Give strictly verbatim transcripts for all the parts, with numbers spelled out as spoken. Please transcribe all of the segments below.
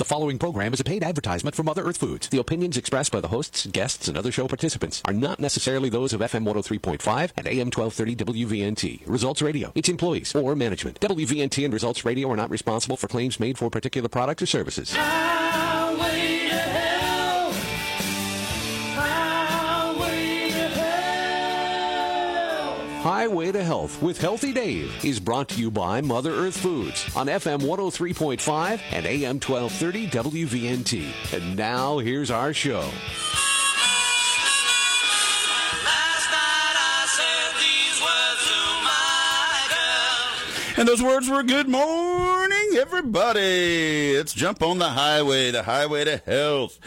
The following program is a paid advertisement for Mother Earth Foods. The opinions expressed by the hosts, guests, and other show participants are not necessarily those of F M one oh three point five and A M twelve thirty W V N T, Results Radio, its employees, or management. W V N T and Results Radio are not responsible for claims made for particular products or services. Highway. Highway to Health with Healthy Dave is brought to you by Mother Earth Foods on F M one oh three point five and A M twelve thirty W V N T. And now here's our show. And those words were, good morning, everybody. Let's jump on the highway, the highway to health.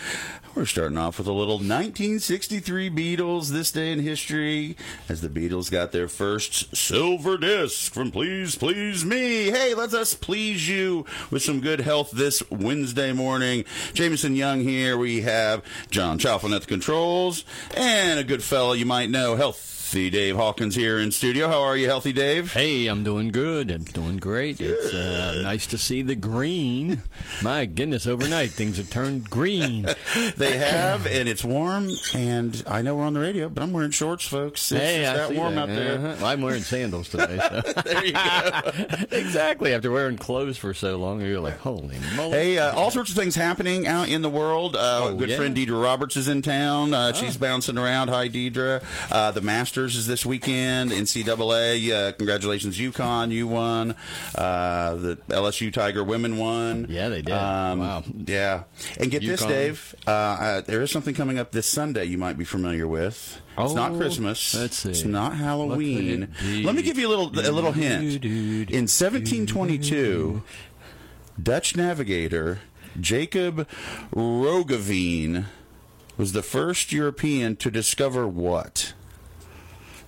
We're starting off with a little nineteen sixty-three Beatles, this day in history, as the Beatles got their first silver disc from Please Please Me. Hey, let us please you with some good health this Wednesday morning. Jameson Young here. We have John Chaffinet at the controls and a good fellow you might know, Health. Dave Hawkins here in studio. How are you, Healthy Dave? Hey, I'm doing good. I'm doing great. Good. It's uh, nice to see the green. My goodness, overnight things have turned green. They have, and it's warm. And I know we're on the radio, but I'm wearing shorts, folks. It's hey, that warm that. out there. Uh-huh. Well, I'm wearing sandals today. So. There you go. Exactly. After wearing clothes for so long, you're like, holy moly. Hey, uh, all sorts of things happening out in the world. Uh, oh, good yeah. friend Deidre Roberts is in town. Uh, oh. She's bouncing around. Hi, Deidre. Uh, the Masters is this weekend. N C double A, uh, congratulations, UConn, you won. Uh, the L S U Tiger women won. Yeah, they did. Um, wow. Yeah. And get UConn. This, Dave, uh, uh, there is something coming up this Sunday you might be familiar with. It's oh, not Christmas. Let's see. It's not Halloween. Let me give you a little, a little hint. In seventeen twenty-two, Dutch navigator Jacob Roggeveen was the first European to discover what?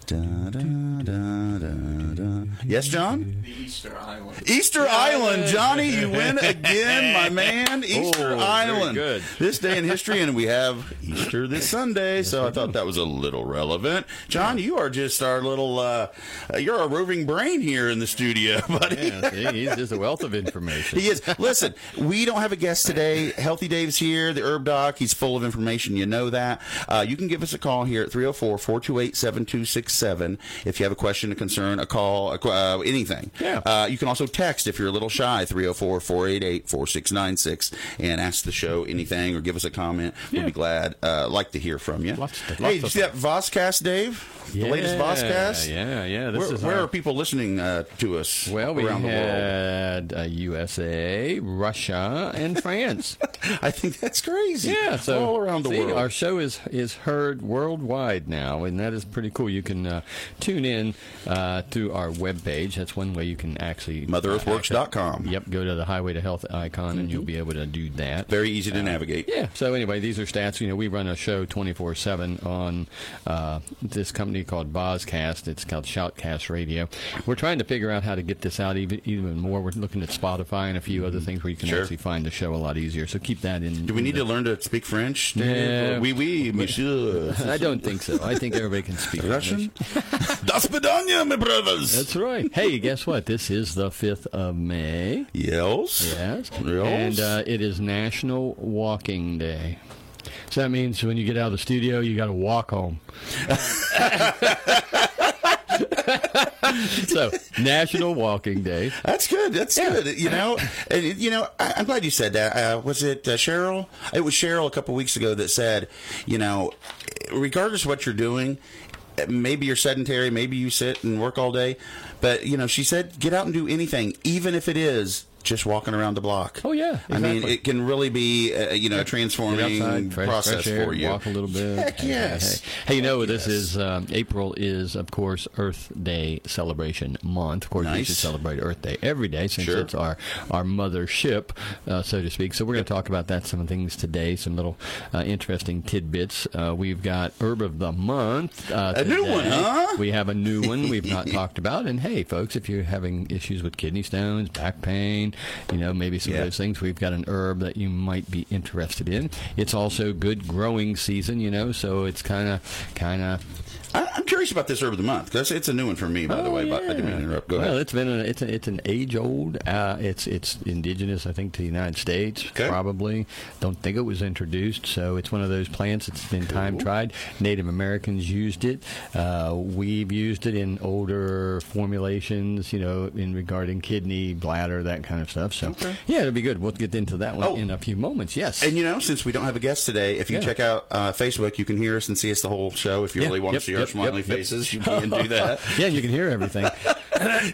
Da, da, da, da, da. Yes, John? The Easter Island. Easter Yay. Island. Johnny, you win again, my man. Easter oh, Island. Good. This day in history, and we have Easter this Sunday, yes, so I thought do. that was a little relevant. John, yeah. you are just our little, uh, you're a roving brain here in the studio, buddy. Yeah, see, he's just a wealth of information. He is. Listen, we don't have a guest today. Healthy Dave's here, the Herb Doc. He's full of information. You know that. Uh, you can give us a call here at three oh four, four two eight, seven two six six. Seven. If you have a question, a concern, a call, a, uh, anything. Yeah. Uh, you can also text if you're a little shy, three oh four, four eight eight, four six nine six, and ask the show anything or give us a comment. Yeah. We'll be glad, uh, like to hear from you. Lots to, lots hey, did you see that Bozcast, Dave? Yeah, the latest Bozcast? Yeah, yeah. This where is where our... are people listening uh, to us well, we around the world? Well, we had U S A, Russia, and France. I think that's crazy. Yeah, so all around the see, world. Our show is, is heard worldwide now, and that is pretty cool. You can Uh, tune in uh, through our webpage. That's one way you can actually... Mother Earth Works dot com. Uh, yep, go to the Highway to Health icon, mm-hmm. and you'll be able to do that. Very easy to uh, navigate. Yeah, so anyway, these are stats. You know, we run a show twenty-four seven on uh, this company called Bozcast. It's called Shoutcast Radio. We're trying to figure out how to get this out even, even more. We're looking at Spotify and a few other things where you can sure. actually find the show a lot easier, so keep that in... Do we in need the, to learn to speak French? Yeah. Oui, oui, monsieur. I don't think so. I think everybody can speak Russian. Das Bedania, my brothers. That's right. Hey, guess what? This is the fifth of May. Yes. Yes. yes. And uh, it is National Walking Day. So that means when you get out of the studio, you got to walk home. So, National Walking Day. That's good. That's yeah. good. You know, and, you know, I, I'm glad you said that. Uh, was it uh, Cheryl? It was Cheryl a couple weeks ago that said, you know, regardless of what you're doing, maybe you're sedentary, maybe you sit and work all day, but, you know, she said, get out and do anything, even if it is just walking around the block. Oh, yeah. Exactly. I mean, it can really be, uh, you know, a transforming outside, fresh, process fresh air, for you. Walk a little bit. Heck, yes. Hey, hey. hey you Heck know, yes. this is, um, April is, of course, Earth Day Celebration Month. Of course, nice. We should celebrate Earth Day every day since sure. it's our, our mother ship, uh, so to speak. So we're going to talk about that, some things today, some little uh, interesting tidbits. Uh, we've got Herb of the Month. Uh, a today. new one, huh? We have a new one we've not talked about. And, hey, folks, if you're having issues with kidney stones, back pain, you know, maybe some yeah. of those things. We've got an herb that you might be interested in. It's also good growing season, you know, so it's kind of, kind of... I'm curious. curious about this herb of the month because it's a new one for me, by oh, the way. Yeah. But I didn't mean to interrupt. Go well, ahead. Well, it's been a, it's a, it's an age old. Uh, it's it's indigenous, I think, to the United States. Okay. Probably don't think it was introduced. So it's one of those plants that's been cool. time tried. Native Americans used it. Uh, we've used it in older formulations, you know, in regarding kidney, bladder, that kind of stuff. So okay. yeah, it'll be good. We'll get into that one oh. in a few moments. Yes. And you know, since we don't have a guest today, if you yeah. check out uh, Facebook, you can hear us and see us the whole show. If you yeah. really want yep. to see yep. our smiley yep. faces, yep. you can do that. Yeah, you can hear everything.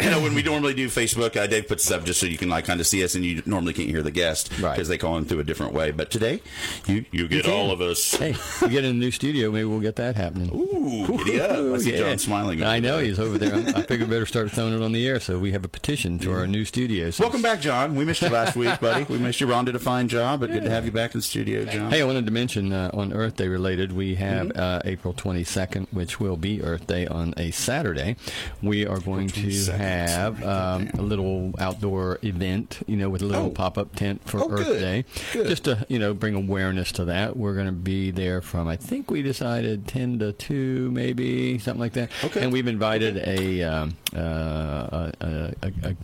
You know, when we normally do Facebook, uh, Dave puts up just so you can like kind of see us, and you normally can't hear the guest because right. they call in through a different way. But today, you you get you all of us. Hey, we get in a new studio. Maybe we'll get that happening. Ooh, giddy up. I see yeah. John smiling. I know, there. He's over there. I figured better start throwing it on the air, so we have a petition to our new studio. So welcome back, John. We missed you last week, buddy. We missed you. Ron did a fine job, but yeah. good to have you back in the studio, John. Hey, I wanted to mention uh, on Earth Day related, we have mm-hmm. uh, April twenty-second, which will be Earth Day on a Saturday. We are going to have um, a little outdoor event, you know, with a little oh. pop-up tent for oh, Earth good. Day. Good. Just to, you know, bring awareness to that. We're going to be there from, I think we decided ten to two, maybe, something like that. Okay. And we've invited a, um, uh, a, a, a, a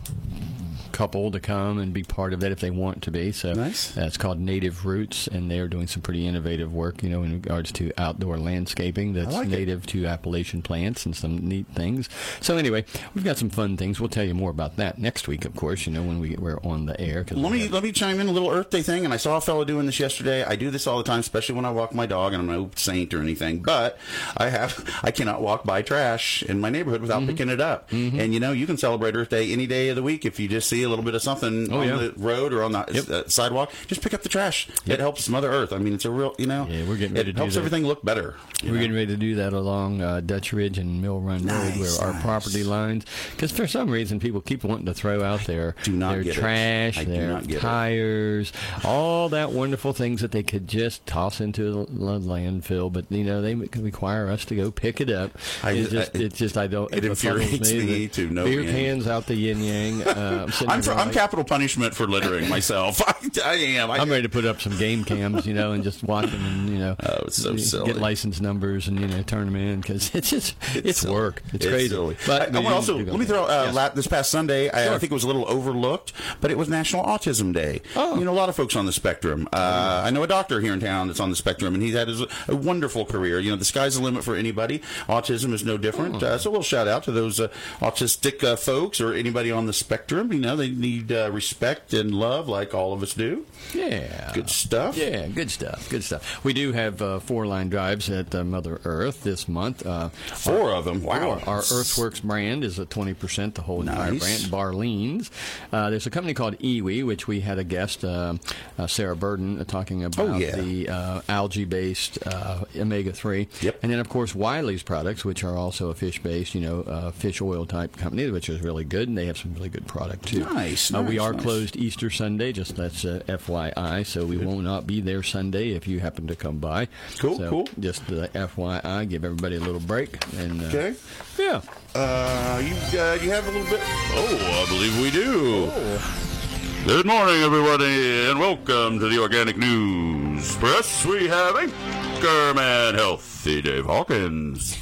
couple to come and be part of that if they want to be. So nice. uh, it's called Native Roots, and they're doing some pretty innovative work, you know, in regards to outdoor landscaping that's like native it. to Appalachian plants and some neat things. So anyway, we've got some fun things. We'll tell you more about that next week, of course, you know, when we, we're on the air. Let me have... let me chime in a little Earth Day thing, and I saw a fellow doing this yesterday. I do this all the time, especially when I walk my dog, and I'm no saint or anything, but I have I cannot walk by trash in my neighborhood without mm-hmm. picking it up. Mm-hmm. And, you know, you can celebrate Earth Day any day of the week if you just see a little bit of something oh, on yeah. the road or on the yep. uh, sidewalk. Just pick up the trash. Yep. It helps Mother Earth. I mean, it's a real, you know, yeah, we're getting ready it to helps do everything look better. We're know? getting ready to do that along uh, Dutch Ridge and Mill Run nice, Road, where nice. our property lines, because for some reason people keep wanting to throw out their, their trash, their tires, it. all that wonderful things that they could just toss into the landfill, but, you know, they require us to go pick it up. I, it's, just, I, it, it's just, I don't, it, it infuriates me, me to no beer end. cans out the yin-yang. Uh, I'm, for, I'm capital punishment for littering myself. I, I am. I, I'm ready to put up some game cams, you know, and just watch them, and you know, oh, it's so silly. Get license numbers and you know, turn them in because it's just it's, it's work. It's, it's crazy. Silly. But I, I also let me throw uh, yes. lap, this past Sunday. I, sure. I think it was a little overlooked, but it was National Autism Day. Oh. You know, a lot of folks on the spectrum. Uh, I know a doctor here in town that's on the spectrum, and he's had his, a wonderful career. You know, the sky's the limit for anybody. Autism is no different. Oh. Uh, so we'll shout out to those uh, autistic uh, folks or anybody on the spectrum. You know, they need uh, respect and love like all of us do. Yeah. Good stuff. Yeah, good stuff. Good stuff. We do have uh, four line drives at uh, Mother Earth this month. Uh, four our, of them. Wow. Our, our Earthworks brand is a twenty percent, the whole entire nice. brand. Barlean's. Uh, there's a company called Iwi, which we had a guest, uh, uh, Sarah Burden, uh, talking about oh, yeah. the uh, algae-based uh, omega three. Yep. And then, of course, Wiley's products, which are also a fish-based, you know, uh, fish oil-type company, which is really good, and they have some really good product, too. Nice, uh, nice, we are nice. closed Easter Sunday, just that's uh, F Y I, so we will not be there Sunday if you happen to come by. Cool, so cool. Just uh, F Y I, give everybody a little break. And, uh, okay. Yeah. Uh, you, uh, you have a little bit? Oh, I believe we do. Oh. Good morning, everybody, and welcome to the Organic News Press. We have Anchorman Healthy Dave Hawkins.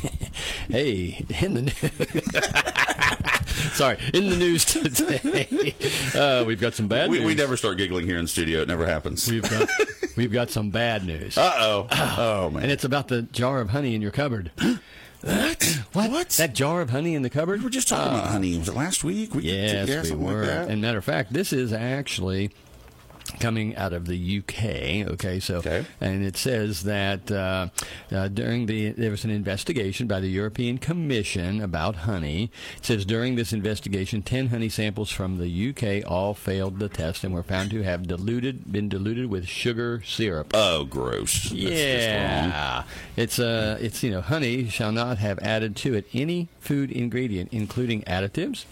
Hey, in the news. Sorry, in the news today, uh, we've got some bad we, news. We never start giggling here in the studio. It never happens. We've got, we've got some bad news. Uh-oh. Oh, man. And it's about the jar of honey in your cupboard. What? what? What? That jar of honey in the cupboard? We were just talking uh, about honey. Was it last week? We yes, yeah, we were. Like that. And matter of fact, this is actually coming out of the U K, okay, so, okay. and it says that uh, uh, during the, there was an investigation by the European Commission about honey. It says during this investigation, ten honey samples from the U K all failed the test and were found to have diluted, been diluted with sugar syrup. Oh, gross. Yeah. It's, uh, it's, you know, honey shall not have added to it any food ingredient, including additives,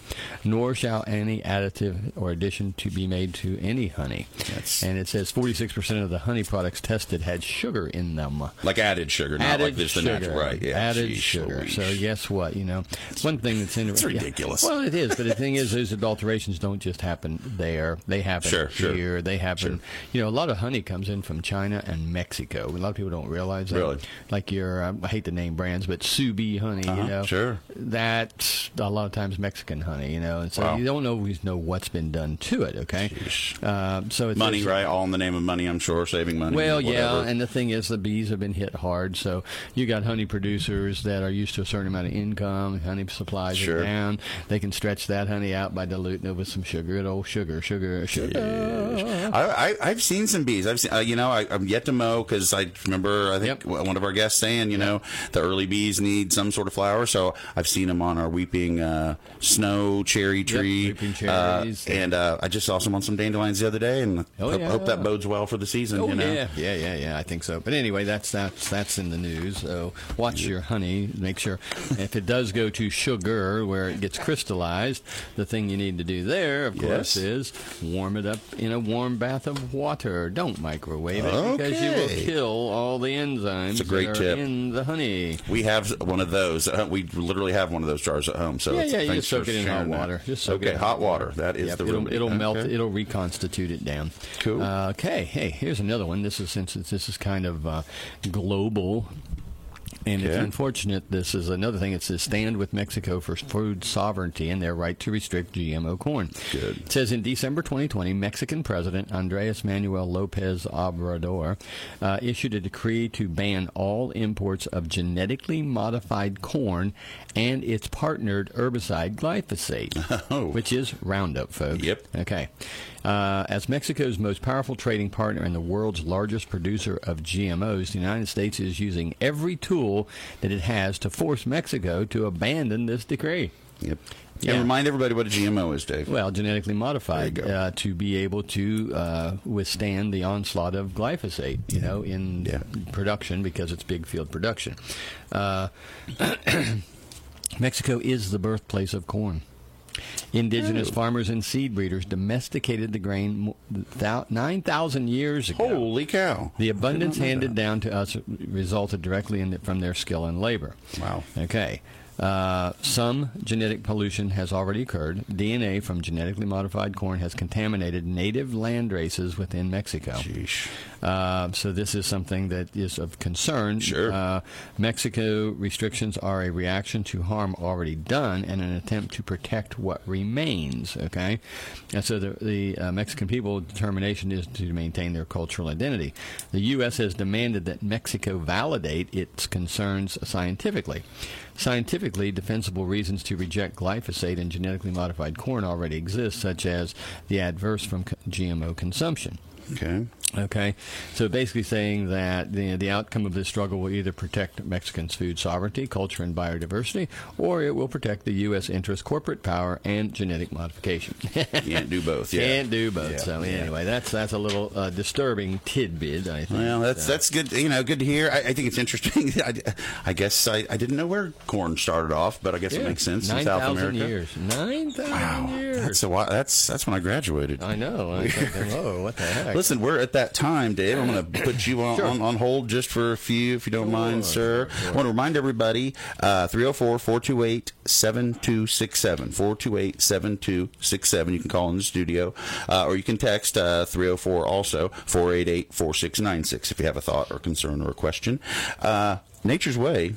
nor shall any additive or addition to be made to any honey. That's... And it says forty-six percent of the honey products tested had sugar in them. Like added sugar, not added like this, sugar. The natural, right? Yeah, added geez, sugar. Geez. So guess what? You know, one thing that's interesting. It's ridiculous. Yeah. Well, it is, but the thing is, those adulterations don't just happen there. They happen sure, here. Sure. They happen. Sure. You know, a lot of honey comes in from China and Mexico. A lot of people don't realize that. Really? Like your, I hate the name brands, but Sue Bee honey. Uh-huh. You know, sure. That's a lot of times Mexican honey. You know, and so wow. you don't always know what's been done to it. Okay. Uh, so it's money, right? All in the name of money. I'm sure saving money. Well, yeah, and the thing is, the bees have been hit hard. So you got honey producers that are used to a certain amount of income. Honey supplies sure. are down. They can stretch that honey out by diluting it with some sugar. Good old sugar, sugar, sugar. I, I, I've seen some bees. I've seen, uh, you know, I, I'm yet to mow because I remember I think yep. one of our guests saying, you yep. know, the early bees need some sort of flower. So I've seen them on our weeping uh, snow cherry tree, yep, weeping cherries, uh, and uh, I just saw some on some dandelions the other day, and oh, hope, yeah. hope that bodes well for the season. Oh, you know? yeah, yeah, yeah, yeah. I think so. But anyway, that's that's that's in the news. So watch your honey. Make sure if it does go to sugar where it gets crystallized, the thing you need to do there, of course, yes. is warm it up in a warm bath of water. Don't microwave it okay. because you will kill all the enzymes a great that are tip. in the honey. We have one of those. Uh, we literally have one of those jars at home. So yeah, yeah. You just soak it in hot water. Just soak okay, it in hot water. water. That is yep, the it'll, it'll okay. melt. It'll reconstitute it down. Cool. Uh, okay. Hey, here's another one. This is since this is kind of uh, global. And okay. it's unfortunate. This is another thing. It says stand with Mexico for food sovereignty and their right to restrict G M O corn. Good. It says in December twenty twenty, Mexican President Andres Manuel Lopez Obrador uh, issued a decree to ban all imports of genetically modified corn and its partnered herbicide glyphosate, oh. which is Roundup, folks. Yep. Okay. Uh, as Mexico's most powerful trading partner and the world's largest producer of G M Os, the United States is using every tool that it has to force Mexico to abandon this decree. Yep. Yeah. And remind everybody what a G M O is, Dave. Well, genetically modified uh, to be able to uh, withstand the onslaught of glyphosate, you know, in yeah. production because it's big field production. Uh, Mexico is the birthplace of corn. Indigenous Ew. farmers and seed breeders domesticated the grain nine thousand years ago. Holy cow. The abundance handed that. down to us resulted directly in the, from their skill and labor. Wow. Okay. Uh, some genetic pollution has already occurred. D N A from genetically modified corn has contaminated native land races within Mexico. Sheesh. Uh, so this is something that is of concern. Sure. Uh, Mexico restrictions are a reaction to harm already done and an attempt to protect what remains. Okay. And so the, the uh, Mexican people's determination is to maintain their cultural identity. The U S has demanded that Mexico validate its concerns scientifically. Scientifically defensible reasons to reject glyphosate and genetically modified corn already exist, such as the adverse from G M O consumption. Okay. Okay. So basically saying that the, the outcome of this struggle will either protect Mexicans' food sovereignty, culture, and biodiversity, or it will protect the U S interest, corporate power, and genetic modification. Can't do both. Yeah. Can't do both. Yeah. So yeah. anyway, that's that's a little uh, disturbing tidbit, I think. Well, that's so. that's good. You know, good to hear. I, I think it's interesting. I, I guess I, I didn't know where corn started off, but I guess yeah. it makes sense. Nine in South thousand America. years. Nine thousand wow. years. That's a while. That's that's when I graduated. I know. I was thinking, whoa, what the heck? Listen, we're at that time, Dave. I'm going to put you on, sure. on, on hold just for a few, if you don't sure, mind, sir. Sure, sure. I want to remind everybody, uh, three oh four, four two eight, seven two six seven, four two eight, seven two six seven. You can call in the studio, uh, or you can text uh, three oh four also, four eight eight, four six nine six if you have a thought or concern or a question. Uh, Nature's Way.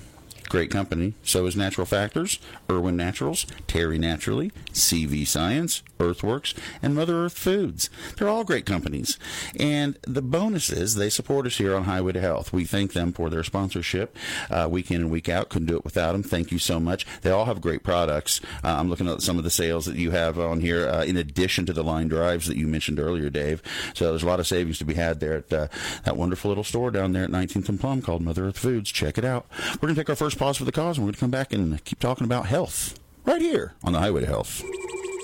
Great company. So is Natural Factors, Irwin Naturals, Terry Naturally, C V Science, Earthworks, and Mother Earth Foods. They're all great companies. And the bonus is they support us here on Highway to Health. We thank them for their sponsorship uh, week in and week out. Couldn't do it without them. Thank you so much. They all have great products. Uh, I'm looking at some of the sales that you have on here uh, in addition to the line drives that you mentioned earlier, Dave. So there's a lot of savings to be had there at uh, that wonderful little store down there at nineteenth and Plum called Mother Earth Foods. Check it out. We're going to take our first pause for the cause, and we're going to come back and keep talking about health right here on the Highway to Health.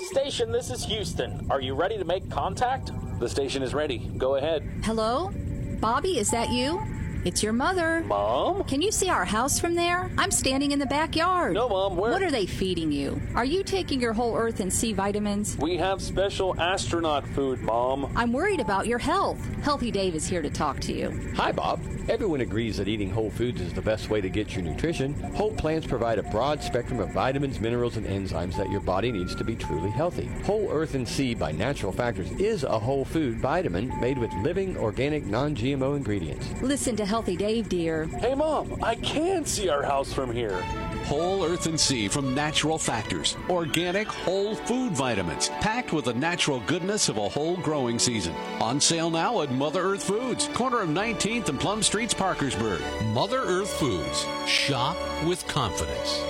Station, this is Houston. Are you ready to make contact? The station is ready. Go ahead. Hello? Bobby, is that you? It's your mother. Mom? Can you see our house from there? I'm standing in the backyard. No, Mom, where? What are they feeding you? Are you taking your Whole Earth and Sea vitamins? We have special astronaut food, Mom. I'm worried about your health. Healthy Dave is here to talk to you. Hi, Bob. Everyone agrees that eating whole foods is the best way to get your nutrition. Whole plants provide a broad spectrum of vitamins, minerals, and enzymes that your body needs to be truly healthy. Whole Earth and Sea by Natural Factors is a whole food vitamin made with living, organic, non G M O ingredients. Listen to Healthy Dave, dear. Hey, Mom, I can see our house from here. Whole Earth and Sea from Natural Factors. Organic whole food vitamins packed with the natural goodness of a whole growing season. On sale now at Mother Earth Foods, corner of nineteenth and Plum Streets, Parkersburg. Mother Earth Foods. Shop with confidence.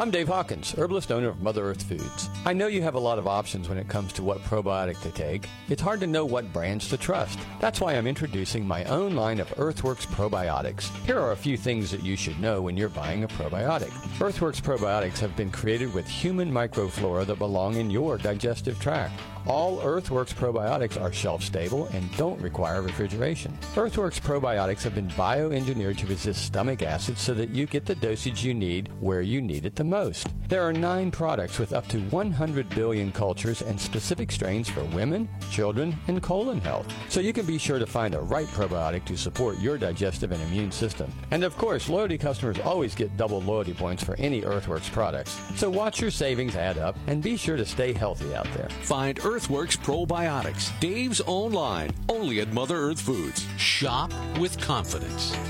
I'm Dave Hawkins, herbalist owner of Mother Earth Foods. I know you have a lot of options when it comes to what probiotic to take. It's hard to know what brands to trust. That's why I'm introducing my own line of Earthworks probiotics. Here are a few things that you should know when you're buying a probiotic. Earthworks probiotics have been created with human microflora that belong in your digestive tract. All Earthworks probiotics are shelf-stable and don't require refrigeration. Earthworks probiotics have been bioengineered to resist stomach acid so that you get the dosage you need where you need it the most. There are nine products with up to one hundred billion cultures and specific strains for women, children, and colon health. So you can be sure to find the right probiotic to support your digestive and immune system. And of course, loyalty customers always get double loyalty points for any Earthworks products. So watch your savings add up and be sure to stay healthy out there. Find Earthworks. Earthworks Probiotics, Dave's own line, only at Mother Earth Foods. Shop with confidence. Well,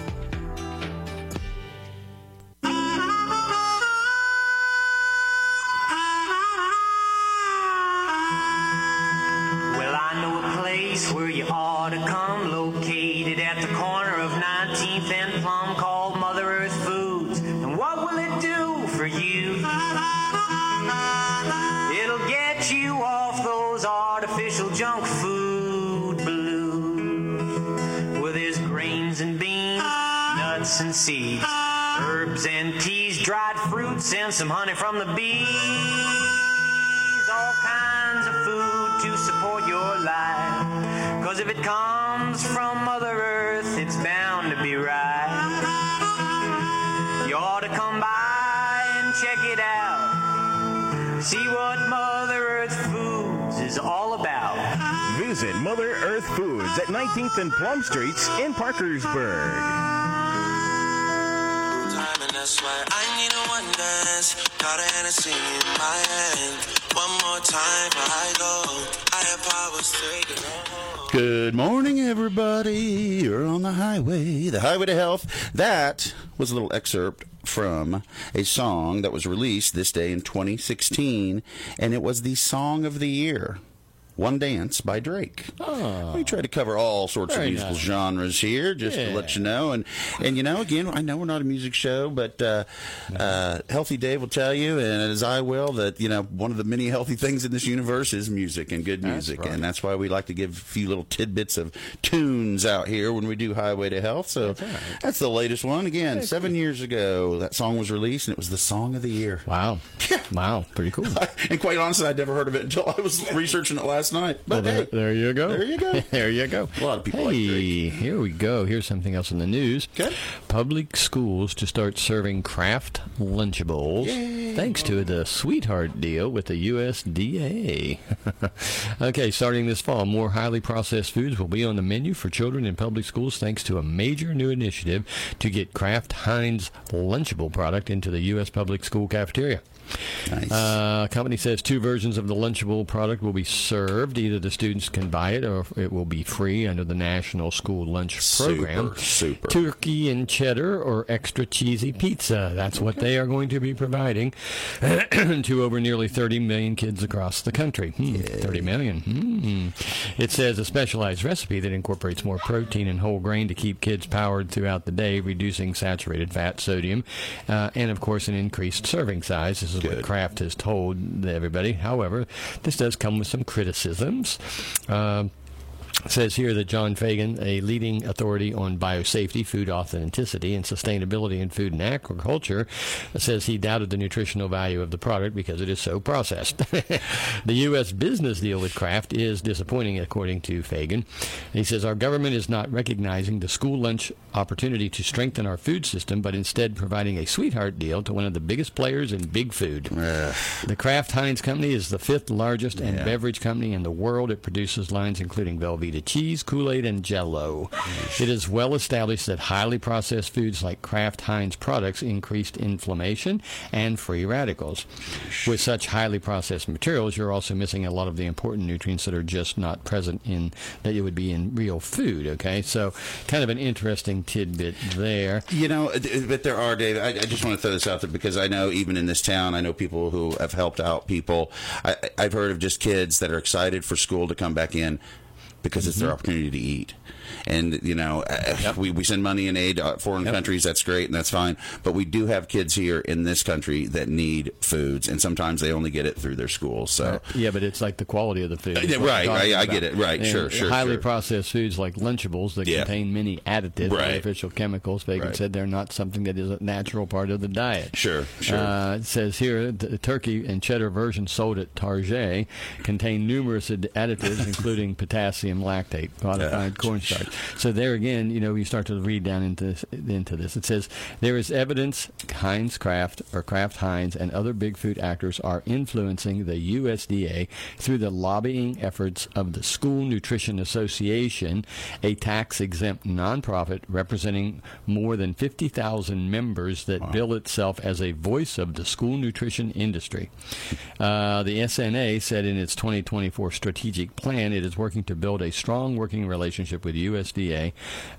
I know a place where you ought to come, located at the corner of nineteenth and Plum, called Mother Earth Foods. And what will it do for you? It'll get you off the artificial junk food blues. Well, there's grains and beans, nuts and seeds, herbs and teas, dried fruits, and some honey from the bees. All kinds of food to support your life, 'cause if it comes from Mother Earth, it's bound to be right. You ought to come by and check it out, see what Mother Earth Food is all about. Visit Mother Earth Foods at nineteenth and Plum Streets in Parkersburg. Time and that's why I need a one dance. Got a Hennessy in my hand. One more time I go. I have powers taken over. Good morning, everybody. You're on the highway, the highway to health. That was a little excerpt from a song that was released this day in twenty sixteen, and it was the Song of the Year, One Dance by Drake. Oh, we try to cover all sorts of musical nice. genres here, just yeah. to let you know. And, and, you know, again, I know we're not a music show, but uh, uh, Healthy Dave will tell you, and as I will, that, you know, one of the many healthy things in this universe is music and good music. That's right. And that's why we like to give a few little tidbits of tunes out here when we do Highway to Health. So that's, right. that's the latest one. Again, seven years ago, that song was released, and it was the Song of the Year. Wow. Yeah. Wow. Pretty cool. And quite honestly, I'd never heard of it until I was researching it last night. But well, there, hey, there you go. There you go. There you go. A lot of people hey, like Drake. Here we go. Here's something else in the news. Okay. Public schools to start serving Kraft Lunchables. Yay. Thanks to the sweetheart deal with the U S D A. Okay, starting this fall, more highly processed foods will be on the menu for children in public schools thanks to a major new initiative to get Kraft Heinz Lunchable product into the U S public school cafeteria. Nice. Uh, company says two versions of the Lunchable product will be served. Either the students can buy it or it will be free under the National School Lunch super, Program. Super. Turkey and cheddar or extra cheesy pizza. That's what they are going to be providing to over nearly thirty million kids across the country. Hmm, thirty million. Hmm. It says a specialized recipe that incorporates more protein and whole grain to keep kids powered throughout the day, reducing saturated fat, sodium, uh, and, of course, an increased serving size is Good. What Kraft has told everybody. However, this does come with some criticisms. Uh, It says here that John Fagan, a leading authority on biosafety, food authenticity, and sustainability in food and agriculture, says he doubted the nutritional value of the product because it is so processed. The U S business deal with Kraft is disappointing, according to Fagan. He says, our government is not recognizing the school lunch opportunity to strengthen our food system, but instead providing a sweetheart deal to one of the biggest players in big food. Ugh. The Kraft Heinz Company is the fifth largest and yeah. beverage company in the world. It produces lines including Velveeta cheese, Kool-Aid, and Jell-O. Yes. It is well established that highly processed foods like Kraft Heinz products increased inflammation and free radicals. With such highly processed materials, you're also missing a lot of the important nutrients that are just not present in that it would be in real food, okay? So kind of an interesting tidbit there. You know, but there are, Dave, I, I just want to throw this out there because I know even in this town, I know people who have helped out people. I, I've heard of just kids that are excited for school to come back in because it's mm-hmm. their opportunity to eat. And, you know, yep. we, we send money and aid to foreign yep. countries. That's great and that's fine. But we do have kids here in this country that need foods, and sometimes they only get it through their schools. So yeah, but it's like the quality of the food. Uh, right, right I get it. Right, and sure, sure. Highly sure. processed foods like Lunchables that yeah. contain many additives, right. artificial chemicals. Bacon right. said they're not something that is a natural part of the diet. Sure, sure. Uh, it says here the turkey and cheddar version sold at Target contain numerous ad- additives, including potassium lactate, modified yeah. cornstarch. So there again, you know, you start to read down into this, into this. It says, there is evidence Heinz Kraft or Kraft Heinz and other big food actors are influencing the U S D A through the lobbying efforts of the School Nutrition Association, a tax-exempt nonprofit representing more than fifty thousand members that wow. bill itself as a voice of the school nutrition industry. Uh, the S N A said in its twenty twenty-four strategic plan, it is working to build a strong working relationship with U S D A,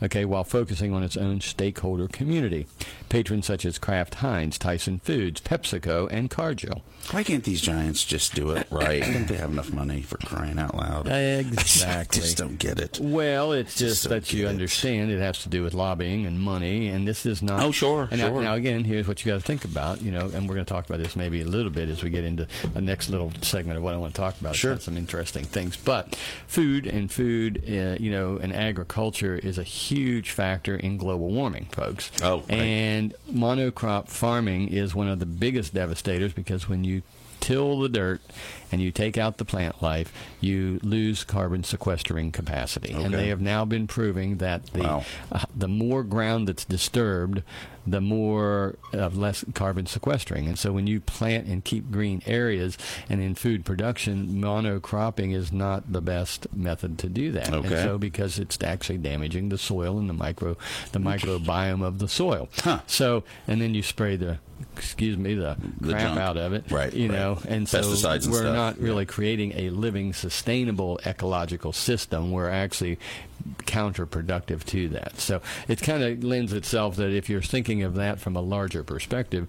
okay, while focusing on its own stakeholder community. Patrons such as Kraft Heinz, Tyson Foods, PepsiCo, and Cargill. Why can't these giants just do it right? Don't they have enough money for crying out loud? Exactly. I just don't get it. Well, it's just, just that you it. understand it has to do with lobbying and money, and this is not... Oh, sure, and sure. Now, now, again, here's what you got to think about, you know, and we're going to talk about this maybe a little bit as we get into the next little segment of what I want to talk about. Sure. Some interesting things, but food and food, uh, you know, and agriculture is a huge factor in global warming, folks. Oh, right. And monocrop farming is one of the biggest devastators because when you till the dirt and you take out the plant life, you lose carbon sequestering capacity. Okay. And they have now been proving that the wow. uh, the more ground that's disturbed, the more of uh, less carbon sequestering. And so when you plant and keep green areas and in food production, monocropping is not the best method to do that. Okay. And so because it's actually damaging the soil and the micro the microbiome of the soil. Huh. So and then you spray the excuse me, the, the crap junk. out of it. Right. You right. know, and so pesticides and we're stuff. not really yeah. creating a living, sustainable ecological system. We're actually counterproductive to that. So it kind of lends itself that if you're thinking of that from a larger perspective,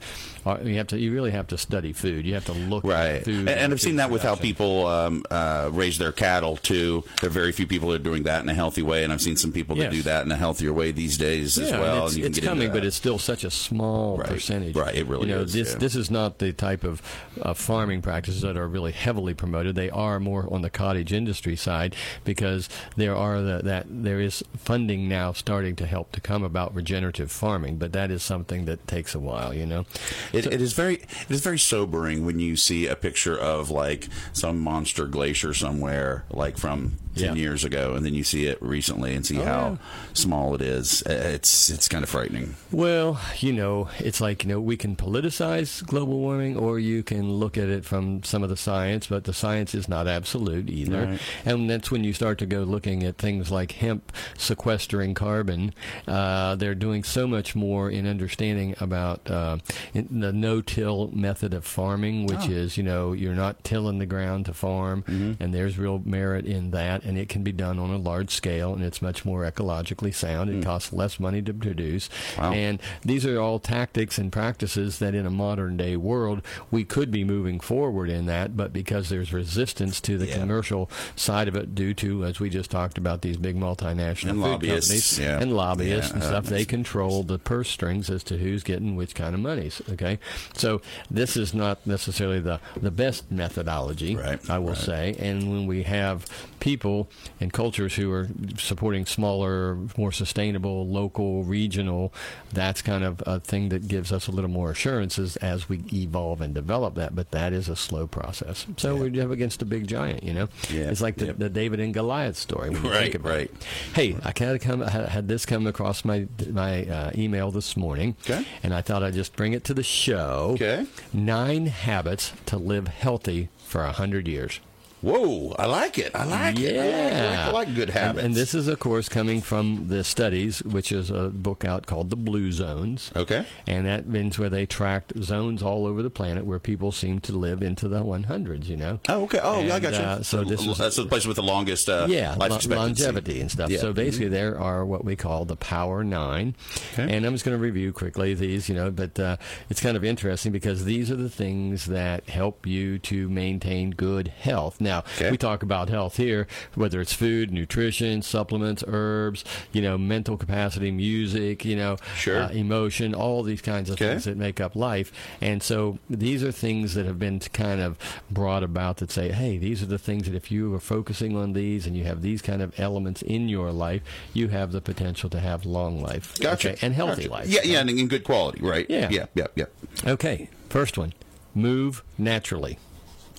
you have to you really have to study food. You have to look right. at food. And, and I've seen that with how people um, uh, raise their cattle too. There are very few people that are doing that in a healthy way, and I've seen some people yes. that do that in a healthier way these days yeah, as well. It's, and you it's can get coming, but it's still such a small right. percentage. Right. It really you know, is. This, yeah. this is not the type of uh, farming practices that are really heavily promoted. They are more on the cottage industry side because there are the, that there is funding now starting to help to come about regenerative farming, but that is something that takes a while, you know. It, so, it is very it is very sobering when you see a picture of like some monster glacier somewhere, like from ten yeah. years ago, and then you see it recently and see oh, how yeah. small it is. It's it's kind of frightening. Well, you know, it's like, you know, we can politicize global warming, or you can look at it from some of the science, but the science is not absolute either. Right. And that's when you start to go looking at things like hemp sequestering carbon. Uh, they're doing so much more in understanding about uh, in the no-till method of farming, which oh. is, you know, you're not tilling the ground to farm, mm-hmm. and there's real merit in that. And it can be done on a large scale, and it's much more ecologically sound. It mm. costs less money to produce. Wow. And these are all tactics and practices that in a modern-day world, we could be moving forward in that, but because there's resistance to the yeah. commercial side of it due to, as we just talked about, these big multinational and food lobbyists. companies yeah. and lobbyists yeah. and stuff, uh, they control the purse strings as to who's getting which kind of monies, okay? So this is not necessarily the, the best methodology, right. I will right. say, and when we have people and cultures who are supporting smaller, more sustainable, local, regional, that's kind of a thing that gives us a little more assurances as we evolve and develop that. But that is a slow process. So yeah. we're up against a big giant, you know. Yeah. It's like the, yeah. the David and Goliath story. When you right, think about right. it. Hey, I kind of come, I had this come across my my uh, email this morning, okay. and I thought I'd just bring it to the show. Okay. Nine habits to live healthy for one hundred years. Whoa, I like it. I like yeah. it. Yeah. I, like, I like good habits. And, and this is, of course, coming from the studies, which is a book out called The Blue Zones. Okay. And that means where they tracked zones all over the planet where people seem to live into the hundreds, you know. Oh, okay. Oh, and, yeah, I got you. Uh, so this L- is, that's the place with the longest uh, yeah, life expectancy. Longevity and stuff. Yeah. So basically mm-hmm. there are what we call the Power Nine. Okay. And I'm just going to review quickly these, you know, but uh, it's kind of interesting because these are the things that help you to maintain good health. Now, Now, okay. we talk about health here, whether it's food, nutrition, supplements, herbs, you know, mental capacity, music, you know, sure. uh, emotion, all these kinds of okay. things that make up life. And so these are things that have been kind of brought about that say, hey, these are the things that if you are focusing on these and you have these kind of elements in your life, you have the potential to have long life. Gotcha. Okay? And healthy gotcha. life. Yeah, right? yeah, and in good quality, right? Yeah. Yeah, yeah, yeah. Okay, first one, move naturally.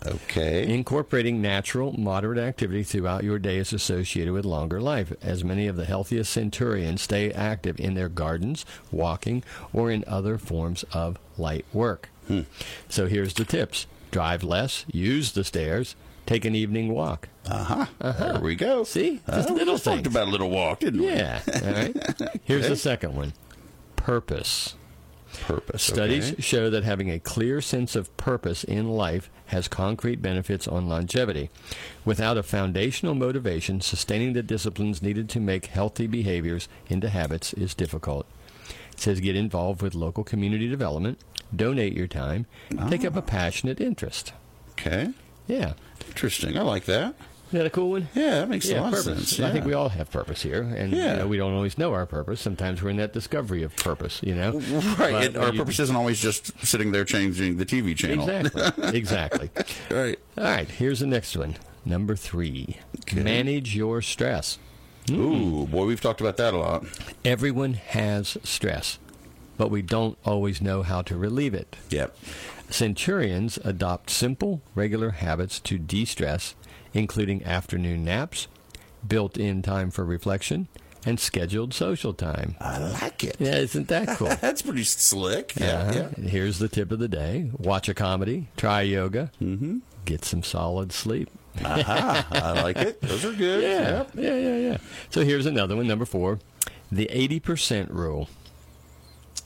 Okay. Incorporating natural, moderate activity throughout your day is associated with longer life, as many of the healthiest centurions stay active in their gardens, walking, or in other forms of light work. Hmm. So here's the tips. Drive less, use the stairs, take an evening walk. Uh-huh. uh-huh. There we go. See? Just uh, little things. We talked about a little walk, didn't we? Yeah. All right. Here's okay. the second one. Purpose. Purpose. Studies okay. show that having a clear sense of purpose in life has concrete benefits on longevity. Without a foundational motivation, sustaining the disciplines needed to make healthy behaviors into habits is difficult. It says get involved with local community development, donate your time, oh. take up a passionate interest. Okay. Yeah. Interesting. I like that. Isn't that a cool one? Yeah, that makes yeah, a lot of sense. Yeah. I think we all have purpose here, and yeah. you know, we don't always know our purpose. Sometimes we're in that discovery of purpose, you know? Right. It, our you, purpose isn't always just sitting there changing the T V channel. Exactly. Exactly. Right. All right, here's the next one. Number three, okay. manage your stress. Ooh, boy, we've talked about that a lot. Everyone has stress, but we don't always know how to relieve it. Yep. Centurions adopt simple, regular habits to de-stress, including afternoon naps, built-in time for reflection, and scheduled social time. I like it. Yeah, isn't that cool? That's pretty slick. Yeah, uh-huh. yeah. And here's the tip of the day. Watch a comedy, try yoga, mm-hmm. get some solid sleep. Aha, I like it. Those are good. Yeah. yeah, yeah, yeah, yeah. So here's another one, number four, the eighty percent rule.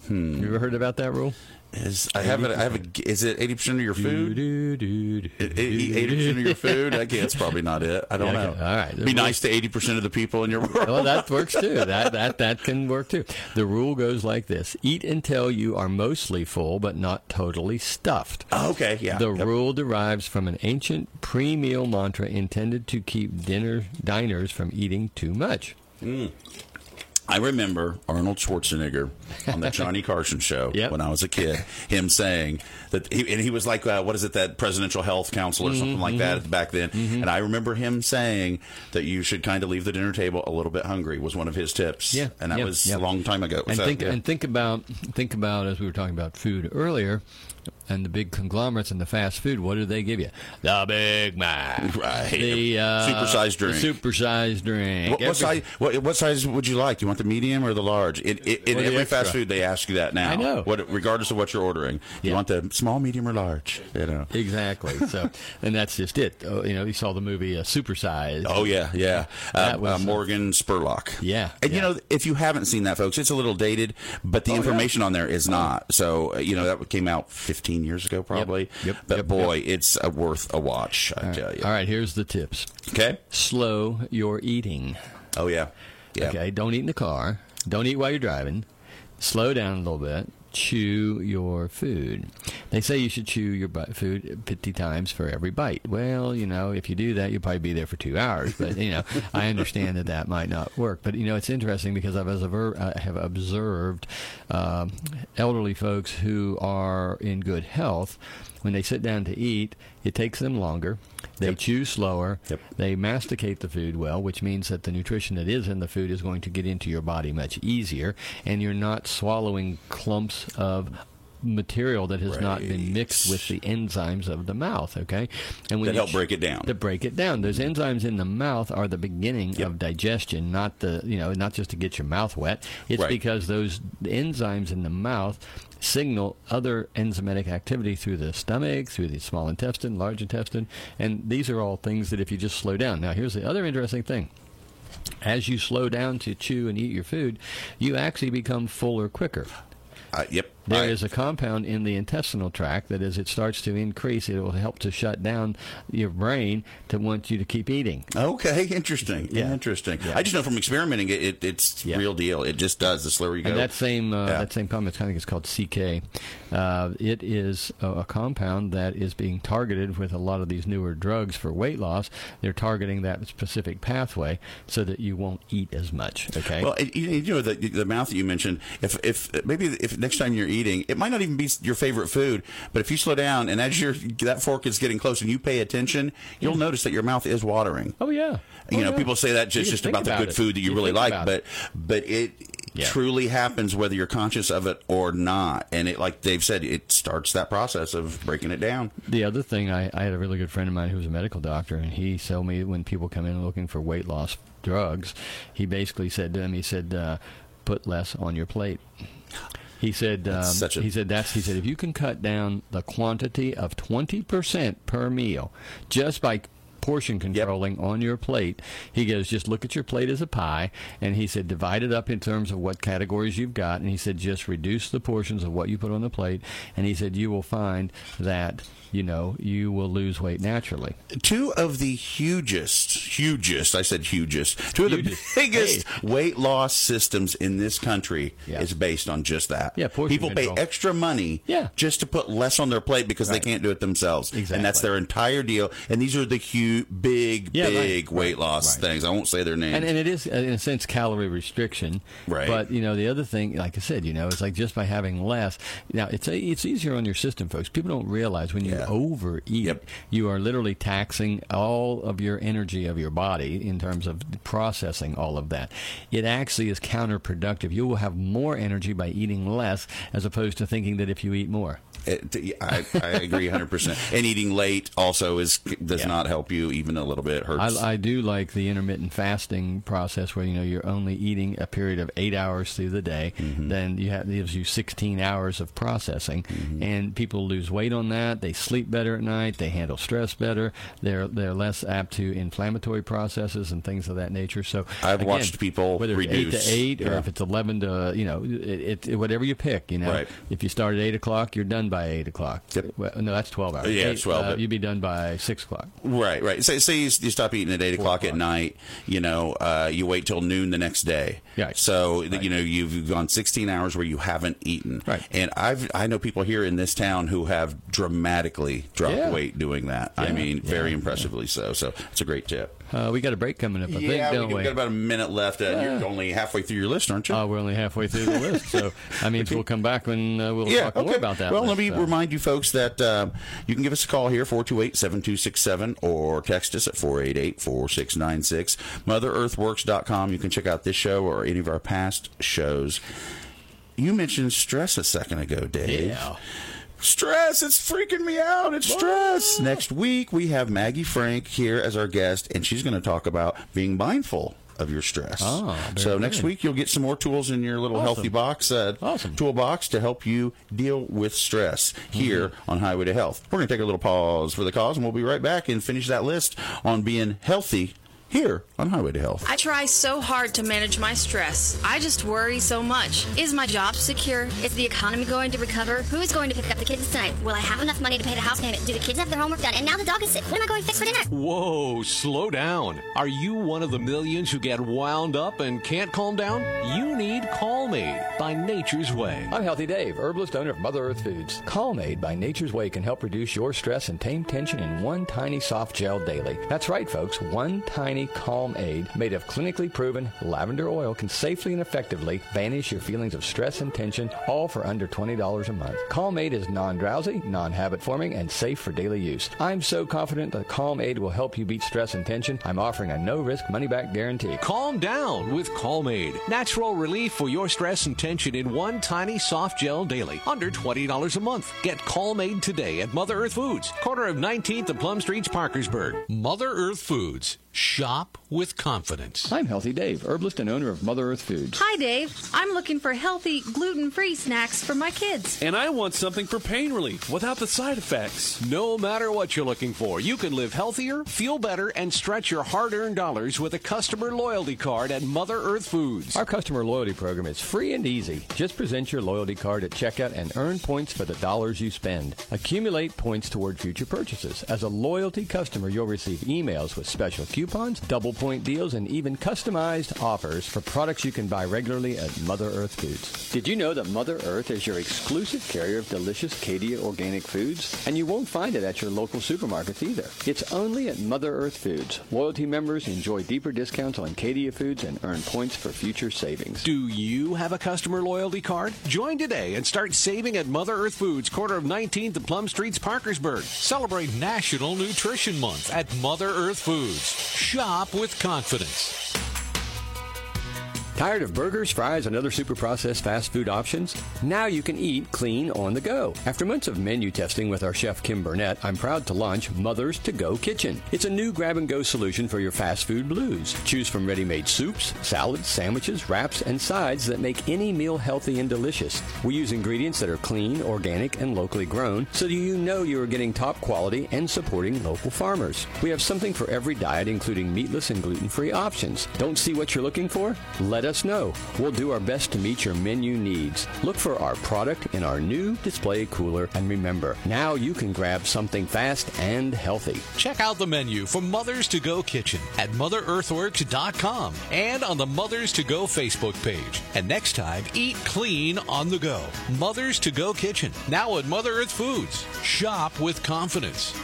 Hmm. You ever heard about that rule? Is, I have a, I have a, is it eighty percent of your food? Do, do, do, do, eighty percent of your food? I guess probably not it. I don't yeah, okay. know. All right. Be nice to eighty percent of the people in your world. Well, that works too. That, that, that can work too. The rule goes like this. Eat until you are mostly full but not totally stuffed. Oh, okay. Yeah. The yep. rule derives from an ancient pre-meal mantra intended to keep dinner diners from eating too much. Mm. I remember Arnold Schwarzenegger on the Johnny Carson show yep. when I was a kid, him saying that, he, and he was like, uh, what is it, that presidential health council or mm-hmm, something like mm-hmm. that back then. Mm-hmm. And I remember him saying that you should kind of leave the dinner table a little bit hungry was one of his tips. Yeah, and that yep, was yep. a long time ago. And, that, think, yeah. and think about, think about, as we were talking about food earlier, and the big conglomerates and the fast food, what do they give you? The Big Mac. Right. The uh, supersized drink. The supersized drink. What, what, size, what, what size would you like? Do you want the medium or the large? In, in, in every extra? fast food, they ask you that now. I know. What, regardless of what you're ordering. Yeah. You want the small, medium, or large. You know. Exactly. So, and that's just it. Oh, you know, you saw the movie uh, Supersized. Oh, yeah, yeah. Uh, was, uh, Morgan Spurlock. Yeah. And, yeah. you know, if you haven't seen that, folks, it's a little dated, but the oh, information yeah. on there is not. So, you know, that came out fifteen years ago, probably. Yep. Yep. But, yep. boy, yep. it's uh, worth a watch, I right. tell you. All right, here's the tips. Okay. Slow your eating. Oh, yeah. yeah. Okay, don't eat in the car. Don't eat while you're driving. Slow down a little bit. Chew your food. They say you should chew your food fifty times for every bite. Well, you know, if you do that, you'll probably be there for two hours. But, you know, I understand that that might not work. But, you know, it's interesting because I've observed, I have observed um, elderly folks who are in good health. When they sit down to eat, it takes them longer. They yep. chew slower. Yep. They masticate the food well, which means that the nutrition that is in the food is going to get into your body much easier, and you're not swallowing clumps of material that has right. not been mixed with the enzymes of the mouth, okay? And when that help ch- break it down. To break it down. Those enzymes in the mouth are the beginning yep. of digestion, not the, you know, not just to get your mouth wet. It's right. because those enzymes in the mouth signal other enzymatic activity through the stomach, through the small intestine, large intestine, and these are all things that if you just slow down. Now, here's the other interesting thing. As you slow down to chew and eat your food, you actually become fuller quicker. Uh, yep. There right. is a compound in the intestinal tract that as it starts to increase, it will help to shut down your brain to want you to keep eating. Okay, interesting. Yeah. Interesting. Yeah. I just know from experimenting, it, it, it's yeah. real deal. It just does. The slower you go. And that same uh, yeah. that same compound, I think it's called C K. Uh, it is a, a compound that is being targeted with a lot of these newer drugs for weight loss. They're targeting that specific pathway so that you won't eat as much. Okay. Well, it, you know, the, the mouth that you mentioned. If if maybe if next time you're eating Eating. It might not even be your favorite food, but if you slow down and as your that fork is getting close and you pay attention, you'll yeah. notice that your mouth is watering. Oh yeah, oh, you know yeah. people say that just, just about, about the good it. food that you, you really like, but it. but it yeah. truly happens whether you're conscious of it or not. And it, like Dave said, it starts that process of breaking it down. The other thing, I, I had a really good friend of mine who was a medical doctor, and he told me when people come in looking for weight loss drugs, he basically said to them, he said, uh, "Put less on your plate." He said, um, a- he said, that's, he said, if you can cut down the quantity of twenty percent per meal just by portion controlling yep. on your plate, he goes, just look at your plate as a pie, and he said, divide it up in terms of what categories you've got, and he said, just reduce the portions of what you put on the plate, and he said, you will find that, you know, you will lose weight naturally. Two of the hugest, hugest, I said hugest, two of hugest. the biggest hey. weight loss systems in this country yeah. is based on just that. Yeah, portion People control. pay extra money yeah. just to put less on their plate because right. they can't do it themselves, exactly. and that's their entire deal, and these are the huge Big, yeah, big right, weight right, loss right. things. I won't say their names. And, and it is, in a sense, calorie restriction. Right. But, you know, the other thing, like I said, you know, it's like just by having less. Now, it's a, it's easier on your system, folks. People don't realize when you yeah. overeat, yep. you are literally taxing all of your energy of your body in terms of processing all of that. It actually is counterproductive. You will have more energy by eating less as opposed to thinking that if you eat more. It, I, I agree one hundred percent. And eating late also is does yeah. not help you even a little bit. It hurts. I, I do like the intermittent fasting process where, you know, you're only eating a period of eight hours through the day. Mm-hmm. Then you have, it gives you sixteen hours of processing. Mm-hmm. And people lose weight on that. They sleep better at night. They handle stress better. They're they're less apt to inflammatory processes and things of that nature. So I've again, watched people whether it's reduce. eight to eight yeah. or if it's eleven to, you know, it, it, whatever you pick, you know. Right. If you start at eight o'clock, you're done by by eight o'clock. Yep. Well, no, that's twelve hours. Yeah, eight, twelve. Uh, you'd be done by six o'clock. Right, right. Say, say you, you stop eating at eight o'clock, o'clock at night, you know, uh, you wait till noon the next day. Right. So, right. you know, you've gone sixteen hours where you haven't eaten. Right. And I've, I know people here in this town who have dramatically dropped yeah. weight doing that. Yeah. I mean, yeah. very impressively yeah. so. So it's a great tip. Uh, we got a break coming up, I yeah, think, don't we? Yeah, we got about a minute left. Uh, yeah. You're only halfway through your list, aren't you? Uh, we're only halfway through the list. So that means we'll come back and uh, we'll yeah, talk okay. more about that. Well, list, let me so. remind you folks that uh, you can give us a call here, four two eight, seven two six seven, or text us at four eight eight, four six nine six. mother earthworks dot com. You can check out this show or any of our past shows. You mentioned stress a second ago, Dave. Yeah. Stress, it's freaking me out. It's stress. Next week, we have Maggie Frank here as our guest, and she's going to talk about being mindful of your stress. Oh, so next good. week, you'll get some more tools in your little awesome. healthy box, uh, awesome. toolbox to help you deal with stress here mm-hmm. on Highway to Health. We're going to take a little pause for the cause, and we'll be right back and finish that list on being healthy here on Highway to Health. I try so hard to manage my stress. I just worry so much. Is my job secure? Is the economy going to recover? Who is going to pick up the kids tonight? Will I have enough money to pay the house payment? Do the kids have their homework done? And now the dog is sick. What am I going to fix for dinner? Whoa, slow down. Are you one of the millions who get wound up and can't calm down? You need CalmAid by Nature's Way. I'm Healthy Dave, herbalist owner of Mother Earth Foods. CalmAid by Nature's Way can help reduce your stress and tame tension in one tiny soft gel daily. That's right, folks. One tiny CalmAid made of clinically proven lavender oil can safely and effectively banish your feelings of stress and tension, all for under twenty dollars a month. CalmAid is non-drowsy, non-habit-forming, and safe for daily use. I'm so confident that CalmAid will help you beat stress and tension. I'm offering a no-risk money-back guarantee. Calm down with CalmAid. Natural relief for your stress and tension in one tiny soft gel daily, under twenty dollars a month. Get CalmAid today at Mother Earth Foods, corner of nineteenth and Plum Streets, Parkersburg. Mother Earth Foods. Shop with confidence. I'm Healthy Dave, herbalist and owner of Mother Earth Foods. Hi, Dave. I'm looking for healthy, gluten-free snacks for my kids. And I want something for pain relief without the side effects. No matter what you're looking for, you can live healthier, feel better, and stretch your hard-earned dollars with a customer loyalty card at Mother Earth Foods. Our customer loyalty program is free and easy. Just present your loyalty card at checkout and earn points for the dollars you spend. Accumulate points toward future purchases. As a loyalty customer, you'll receive emails with special coupons, coupons, double point deals, and even customized offers for products you can buy regularly at Mother Earth Foods. Did you know that Mother Earth is your exclusive carrier of delicious Kadia organic foods? And you won't find it at your local supermarkets either. It's only at Mother Earth Foods. Loyalty members enjoy deeper discounts on Kadia foods and earn points for future savings. Do you have a customer loyalty card? Join today and start saving at Mother Earth Foods, corner of nineteenth and Plum Streets, Parkersburg. Celebrate National Nutrition Month at Mother Earth Foods. Shop with confidence. Tired of burgers, fries, and other super-processed fast food options? Now you can eat clean on the go. After months of menu testing with our chef Kim Burnett, I'm proud to launch Mother's To-Go Kitchen. It's a new grab-and-go solution for your fast food blues. Choose from ready-made soups, salads, sandwiches, wraps, and sides that make any meal healthy and delicious. We use ingredients that are clean, organic, and locally grown, so you know you are getting top quality and supporting local farmers. We have something for every diet, including meatless and gluten-free options. Don't see what you're looking for? Let us know. We'll do our best to meet your menu needs. Look for our product in our new display cooler, and remember, now you can grab something fast and healthy. Check out the menu for Mother's To Go Kitchen at mother earthworks dot com and on the Mother's To Go Facebook page. And next time, eat clean on the go. Mother's To Go Kitchen, now at Mother Earth Foods. Shop with confidence.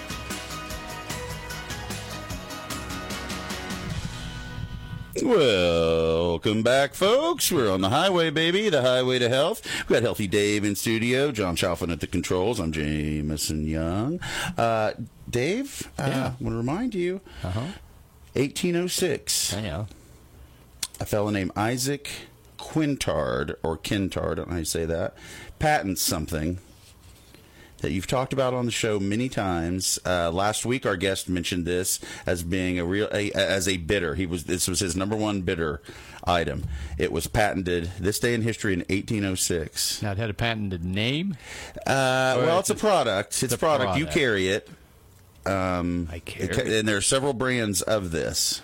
Welcome back, folks. We're on the highway, baby, the highway to health. We've got Healthy Dave in studio, John Chaffinet at the controls. I'm Jameson Young. Uh, Dave, uh, yeah. I want to remind you, uh-huh. eighteen oh six, I know. A fellow named Isaac Quintard, or Kintard, I don't know how you say that, patents something that you've talked about on the show many times. Uh, last week, our guest mentioned this as being a real a, as a bidder. He was this was his number one bidder item. It was patented this day in history in eighteen oh six. Now it had a patented name. Uh, well, it's, it's a product. It's, it's a product. product. You carry it. Um, I carry it, it. And there are several brands of this.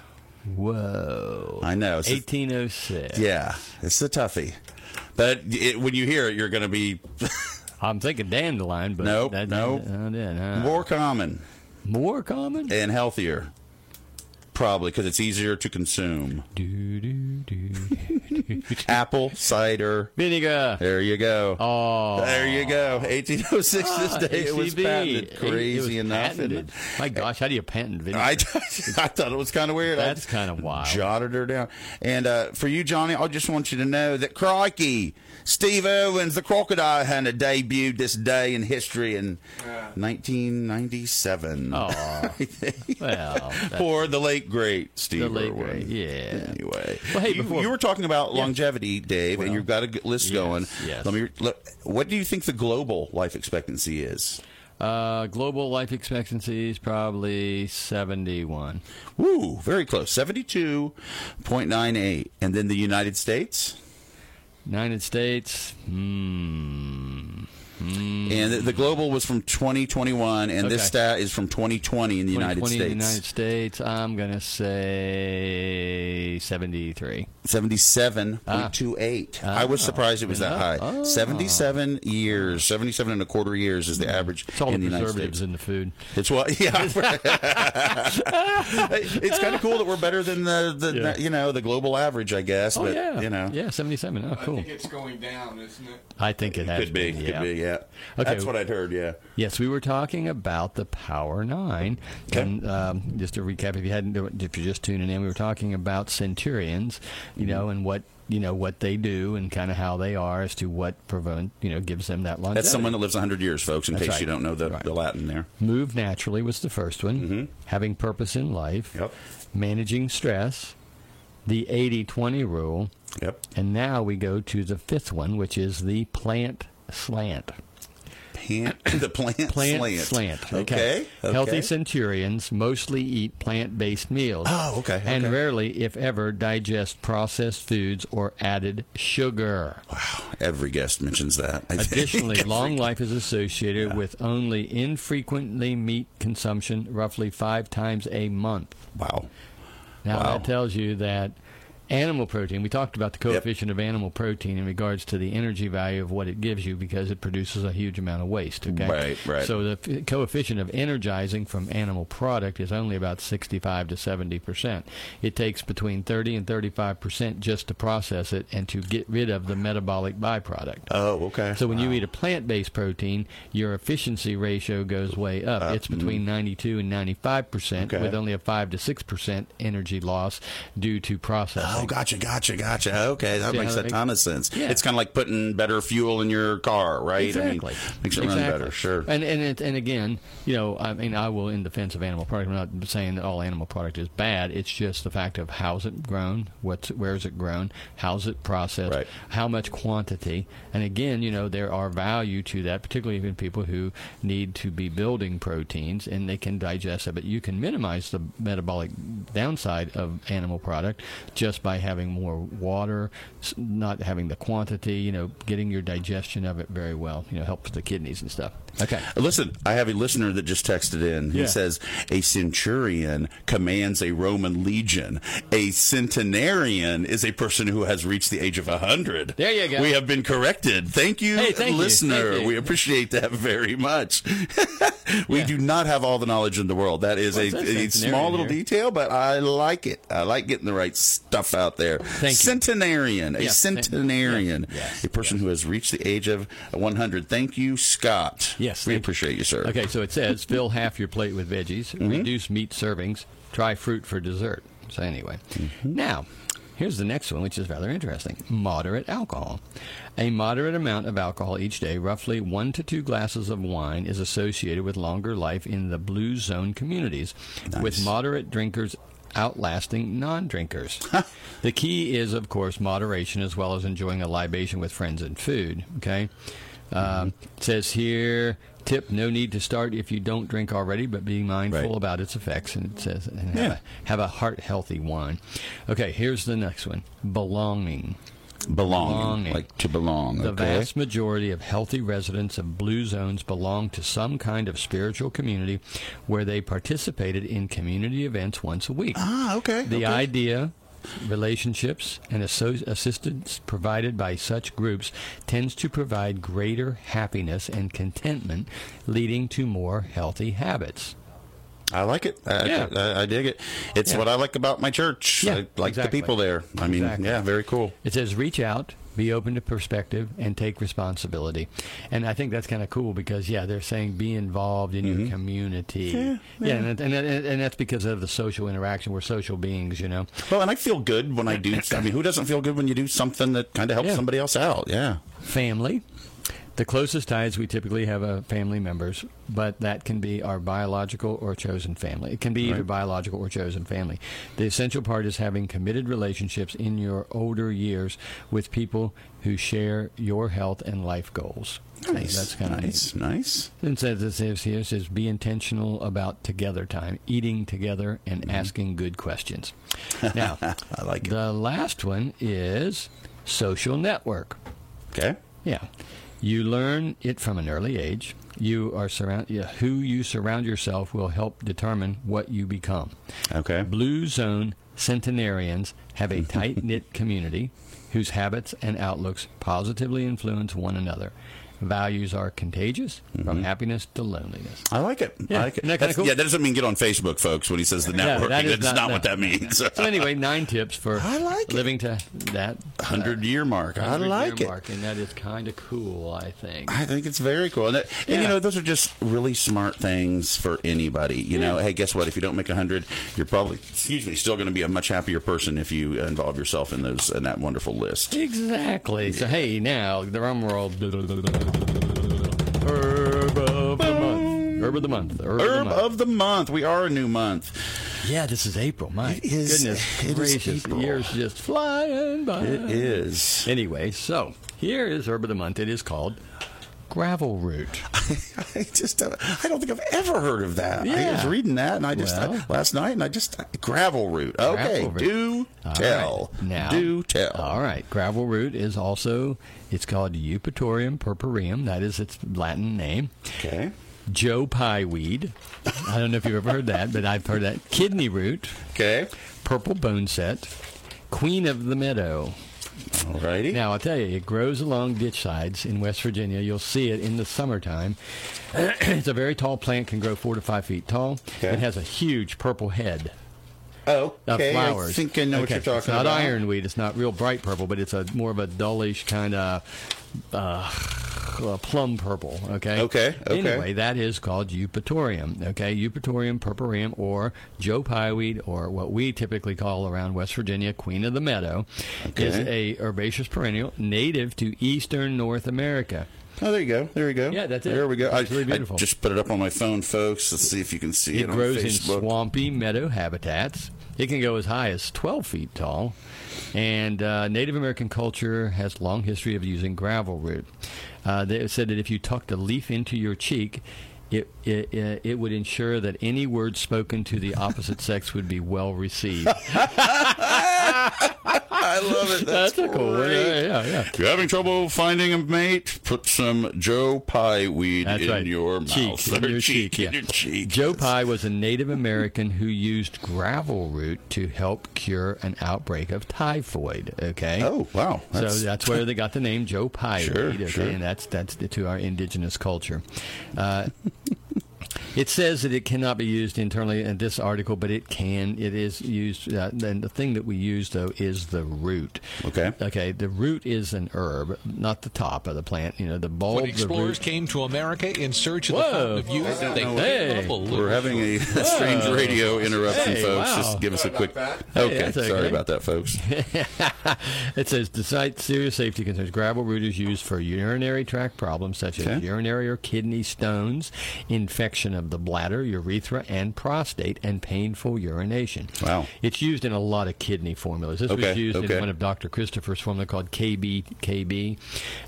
Whoa! I know. It's eighteen oh six. A, yeah, it's a toughie. But it, when you hear it, you're going to be. I'm thinking dandelion, but nope, that, nope. That, that, uh, more common. More common? And healthier. Probably, because it's easier to consume. Do, do, do, do, do. Apple cider. Vinegar. There you go. Oh. There you go. eighteen oh six ah, this day. H C B. It was patented. Crazy it, it was patented. enough. My gosh, how do you patent vinegar? I, I thought it was kind of weird. That's kind of wild. Jotted her down. And uh, for you, Johnny, I just want you to know that, crikey, Steve Irwin's The Crocodile Hunter debuted this day in history in yeah. nineteen ninety-seven. Oh, well. Or the late, great Steve the late Irwin. Great. Yeah. Anyway. Well, hey, you, before, you were talking about yeah. longevity, Dave, well, and you've got a list yes, going. Yes. Let me. Let, what do you think the global life expectancy is? Uh, global life expectancy is probably seventy-one. Woo, very close. seventy-two point nine eight. And then the United States? United States, hmm, Mm. And the, the global was from twenty twenty-one, and okay. this stat is from twenty twenty in the United States. In the United States, I'm going to say seventy-three. seventy-seven point two eight. Ah. I was surprised it was that high. Oh. seventy-seven years, seventy-seven and a quarter years is the average it's all in the, the United States. In the food. It's what, yeah. It's kind of cool that we're better than the, the yeah. you know, the global average, I guess. Oh, but, yeah. You know. Yeah, seventy-seven. Oh, cool. I think it's going down, isn't it? I think it, it has could been, be. Yeah. Could be. Yeah. Okay. That's what I'd heard, yeah. Yes, we were talking about the Power Nine. Okay. And um, just to recap, if you hadn't, if you're just tuning in, we were talking about centurions, you mm-hmm. know, and what you know what they do and kind of how they are as to what prevent, you know, gives them that longevity. That's someone that lives one hundred years, folks, in That's case right. you don't know the, right. the Latin there. Move naturally was the first one. Mm-hmm. Having purpose in life. Yep. Managing stress. The eighty twenty rule. Yep. And now we go to the fifth one, which is the plant slant. Plant, the plant, plant slant. slant. Okay. okay. Healthy centurions mostly eat plant-based meals. Oh, okay. And okay. rarely, if ever, digest processed foods or added sugar. Wow. Every guest mentions that. I Additionally, long life is associated yeah. with only infrequently meat consumption, roughly five times a month. Wow. Now, wow. that tells you that animal protein, we talked about the coefficient yep. of animal protein in regards to the energy value of what it gives you because it produces a huge amount of waste. Okay? Right, right. So the f- coefficient of energizing from animal product is only about sixty-five to seventy percent. It takes between thirty and thirty-five percent just to process it and to get rid of the metabolic byproduct. Oh, okay. So when wow. you eat a plant-based protein, your efficiency ratio goes way up. Uh, it's between mm. ninety-two and ninety-five percent okay. with only a five to six percent energy loss due to processing. Oh, gotcha, gotcha, gotcha. Okay, that yeah, makes a ton of sense. Yeah. It's kind of like putting better fuel in your car, right? Exactly. I mean, makes it exactly. run better, sure. And and it, and again, you know, I mean, I will, in defense of animal product, I'm not saying that all animal product is bad. It's just the fact of how's it grown, what's where's it grown, how's it processed, right. how much quantity. And again, you know, there are value to that, particularly even people who need to be building proteins and they can digest it. But you can minimize the metabolic downside of animal product just by having more water, not having the quantity, you know, getting your digestion of it very well, you know, helps the kidneys and stuff. Okay. Listen, I have a listener that just texted in. He yeah. says, a centurion commands a Roman legion. A centenarian is a person who has reached the age of one hundred. There you go. We have been corrected. Thank you, hey, thank listener. You. Thank you. We appreciate that very much. we yeah. do not have all the knowledge in the world. That is well, a, a small little here. detail, but I like it. I like getting the right stuff out there. Thank centenarian. You. A yeah. centenarian. Yeah. A person yeah. who has reached the age of one hundred. Thank you, Scott. Yeah. Yes, we appreciate you, sir. Okay, so it says, fill half your plate with veggies, mm-hmm. reduce meat servings, try fruit for dessert. So anyway, mm-hmm. now, here's the next one, which is rather interesting. Moderate alcohol. A moderate amount of alcohol each day, roughly one to two glasses of wine, is associated with longer life in the Blue Zone communities, nice. With moderate drinkers outlasting non-drinkers. The key is, of course, moderation as well as enjoying a libation with friends and food, okay? Um, it says here, tip, no need to start if you don't drink already, but be mindful right. about its effects. And it says, and have, yeah. a, have a heart-healthy wine. Okay, here's the next one. Belonging. Belonging, belonging. Like to belong. The okay. vast majority of healthy residents of Blue Zones belong to some kind of spiritual community where they participated in community events once a week. Ah, okay. The okay. idea... relationships and asso- assistance provided by such groups tends to provide greater happiness and contentment, leading to more healthy habits. I like it. I, yeah. I, I dig it. It's yeah. what I like about my church. Yeah, I like exactly. the people there. I mean, exactly. yeah, very cool. It says reach out, be open to perspective, and take responsibility. And I think that's kind of cool because, yeah, they're saying be involved in mm-hmm. your community. Yeah, yeah. yeah and, and, and, and that's because of the social interaction. We're social beings, you know. Well, and I feel good when I do. I mean, who doesn't feel good when you do something that kind of helps yeah. somebody else out? Yeah. Family. The closest ties we typically have are family members, but that can be our biological or chosen family. It can be right. either biological or chosen family. The essential part is having committed relationships in your older years with people who share your health and life goals. Nice. So that's kind of nice. Neat. Nice. And says it says here, it says be intentional about together time, eating together, and mm-hmm. asking good questions. Now, I like it. The last one is social network. Okay. Yeah. You learn it from an early age. You are surround yeah, who you surround yourself will help determine what you become. Okay. Blue Zone centenarians have a tight-knit community whose habits and outlooks positively influence one another. Values are contagious, mm-hmm. from happiness to loneliness. I like it. Yeah. I like it. Isn't that kind of cool? Yeah, that doesn't mean get on Facebook, folks, when he says the networking. No, that is That's not, not no. what that means. So anyway, nine tips for I like living it. to that hundred-year uh, mark. I like it. Mark, and that is kind of cool, I think. I think it's very cool. And, that, yeah. and, you know, those are just really smart things for anybody. You yeah. know, hey, guess what? If you don't make a hundred, you're probably, excuse me, still going to be a much happier person if you involve yourself in those in that wonderful list. Exactly. Yeah. So, hey, now, the rum world. Herb of the month. Herb of the month. Herb, Herb of, the month. of the month. We are a new month. Yeah, this is April. My it is, goodness it gracious, is April. The year's just flying by. It is. Anyway, so here is Herb of the Month. It is called Gravel Root. I, I just don't, I don't think I've ever heard of that. Yeah. I was reading that and I just well, I, last night and I just I, Gravel Root. Okay, gravel root. do All tell. Right. Now, do tell. All right, Gravel Root is also it's called Eupatorium purpureum. That is its Latin name. Okay. Joe Pye Weed. I don't know if you've ever heard that, but I've heard that. Kidney Root. Okay. Purple Boneset. Queen of the Meadow. Alrighty. Now, I'll tell you, it grows along ditch sides in West Virginia. You'll see it in the summertime. It's a very tall plant, can grow four to five feet tall. Okay. It has a huge purple head. Oh, okay. Of flowers. I think I know okay. what you're talking about. It's not about. ironweed. It's not real bright purple, but it's a more of a dullish kind of uh, plum purple. Okay. Okay. Okay. Anyway, that is called Eupatorium. Okay, Eupatorium purpureum, or Joe Pye weed, or what we typically call around West Virginia Queen of the Meadow, okay. is a herbaceous perennial native to eastern North America. Oh, there you go. There you go. Yeah, that's it. There we go. It's really beautiful. I just put it up on my phone, folks. Let's see if you can see it, it on Facebook. It grows in swampy meadow habitats. It can go as high as twelve feet tall. And uh, Native American culture has a long history of using gravel root. Uh, they said that if you tucked a leaf into your cheek, It, it it it would ensure that any word spoken to the opposite sex would be well received. I love it. That's, That's a cool word. Yeah, yeah, yeah. If you're having trouble finding a mate, put some Joe Pye weed That's in right. your cheek, mouth. In your cheek, cheek, yeah. in your cheek. Joe Pye was a Native American who used gravel root to help cure an outbreak of typhoid. Okay. Oh wow. That's... So that's where they got the name Joe Pye sure, weed. Okay, sure. And that's that's the, to our indigenous culture. Uh, It says that it cannot be used internally in this article, but it can. It is used. Uh, and the thing that we use, though, is the root. Okay. Okay. The root is an herb, not the top of the plant. You know, the bulb. When explorers came to America in search of Whoa. the fountain of youth, they hey. We're having a Whoa. strange radio interruption, hey, folks. Wow. Just give us a quick. Okay. Hey, sorry okay. about that, folks. It says, despite serious safety concerns, gravel root is used for urinary tract problems such as okay. urinary or kidney stones, infection of the bladder, urethra, and prostate, and painful urination. Wow. It's used in a lot of kidney formulas. This okay, was used okay. in one of Doctor Christopher's formula called K B K B.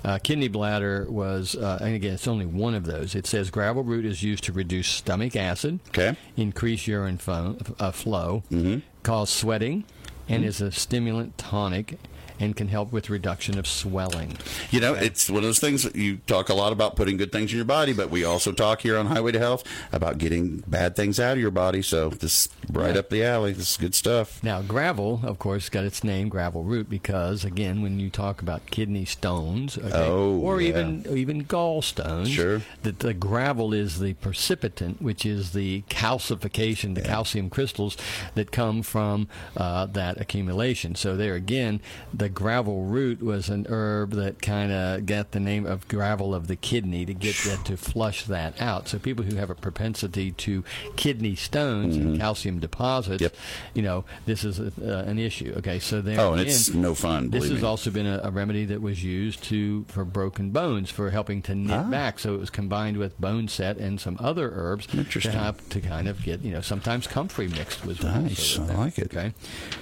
Uh, kidney bladder was, uh, and again, it's only one of those. It says gravel root is used to reduce stomach acid, okay. increase urine fo- uh, flow, mm-hmm. cause sweating, and mm-hmm. is a stimulant tonic, and can help with reduction of swelling. You know, okay. it's one of those things that you talk a lot about putting good things in your body, but we also talk here on Highway to Health about getting bad things out of your body. So this is right yeah. up the alley. This is good stuff. Now, gravel, of course, got its name, gravel root, because, again, when you talk about kidney stones okay, oh, or yeah. even even gallstones, sure. that the gravel is the precipitant, which is the calcification, the yeah. calcium crystals that come from uh, that accumulation. So there again, the gravel root was an herb that kind of got the name of gravel of the kidney to get that to flush that out. So people who have a propensity to kidney stones mm-hmm. and calcium deposits, yep. you know, this is a, uh, an issue. Okay, so there. Oh, and it's end, no fun. This has me. also been a, a remedy that was used to for broken bones for helping to knit ah. back. So it was combined with boneset and some other herbs to help to kind of get you know sometimes comfrey mixed with. Nice, I like it. Okay,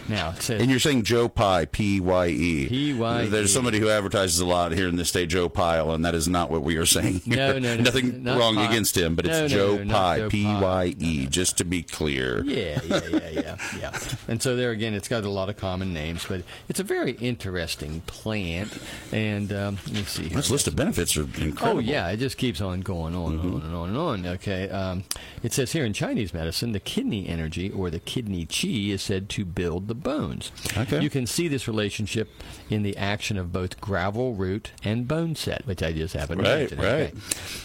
now it says, and you're saying Joe Pye, P Y. P Y E. P Y E. There's somebody who advertises a lot here in this state, Joe Pyle, and that is not what we are saying here. No, no, no. Nothing not wrong Pye. Against him, but it's no, Joe no, no, Pye, P Y E, no, no. just to be clear. Yeah, yeah, yeah, yeah, yeah. And so there again, it's got a lot of common names, but it's a very interesting plant. And um, let me see here. This list of benefits are incredible. Oh, yeah, it just keeps on going on and mm-hmm. on and on and on. Okay, um, it says here in Chinese medicine, the kidney energy or the kidney qi is said to build the bones. Okay. You can see this relationship in the action of both gravel root and bone set, which I just happened to mention. Right, right. Okay.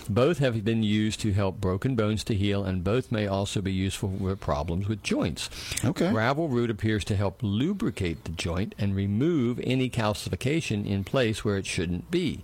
Both have been used to help broken bones to heal, and both may also be useful for problems with joints. Okay. Gravel root appears to help lubricate the joint and remove any calcification in place where it shouldn't be.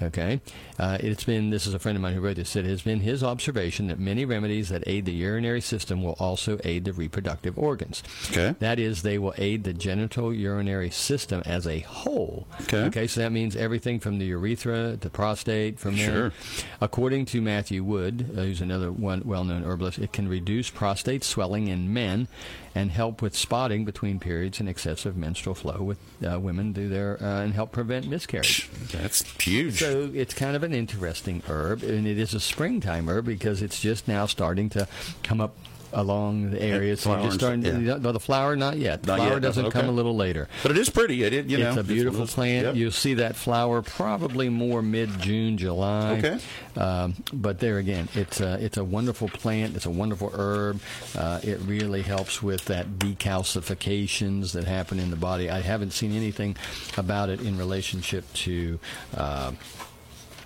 Okay, uh, it's been, this is a friend of mine who wrote this, said it has been his observation that many remedies that aid the urinary system will also aid the reproductive organs. Okay. That is, they will aid the genital urinary system as a whole. Okay. Okay, so that means everything from the urethra to prostate from there. Sure. According to Matthew Wood, who's another one well-known herbalist, it can reduce prostate swelling in men and help with spotting between periods and excessive menstrual flow with uh, women do their, uh, and help prevent miscarriage. That's huge. So So it's kind of an interesting herb, and it is a springtime herb because it's just now starting to come up along the area. So flowers, just starting yeah. to, no, the flower, not yet. The not flower yet, doesn't okay. come a little later. But it is pretty. It, it, you it's know, a beautiful it's, plant. Yep. You'll see that flower probably more mid-June, July. Okay. Um, but there again, it's a, it's a wonderful plant. It's a wonderful herb. Uh, it really helps with that decalcifications that happen in the body. I haven't seen anything about it in relationship to... Uh,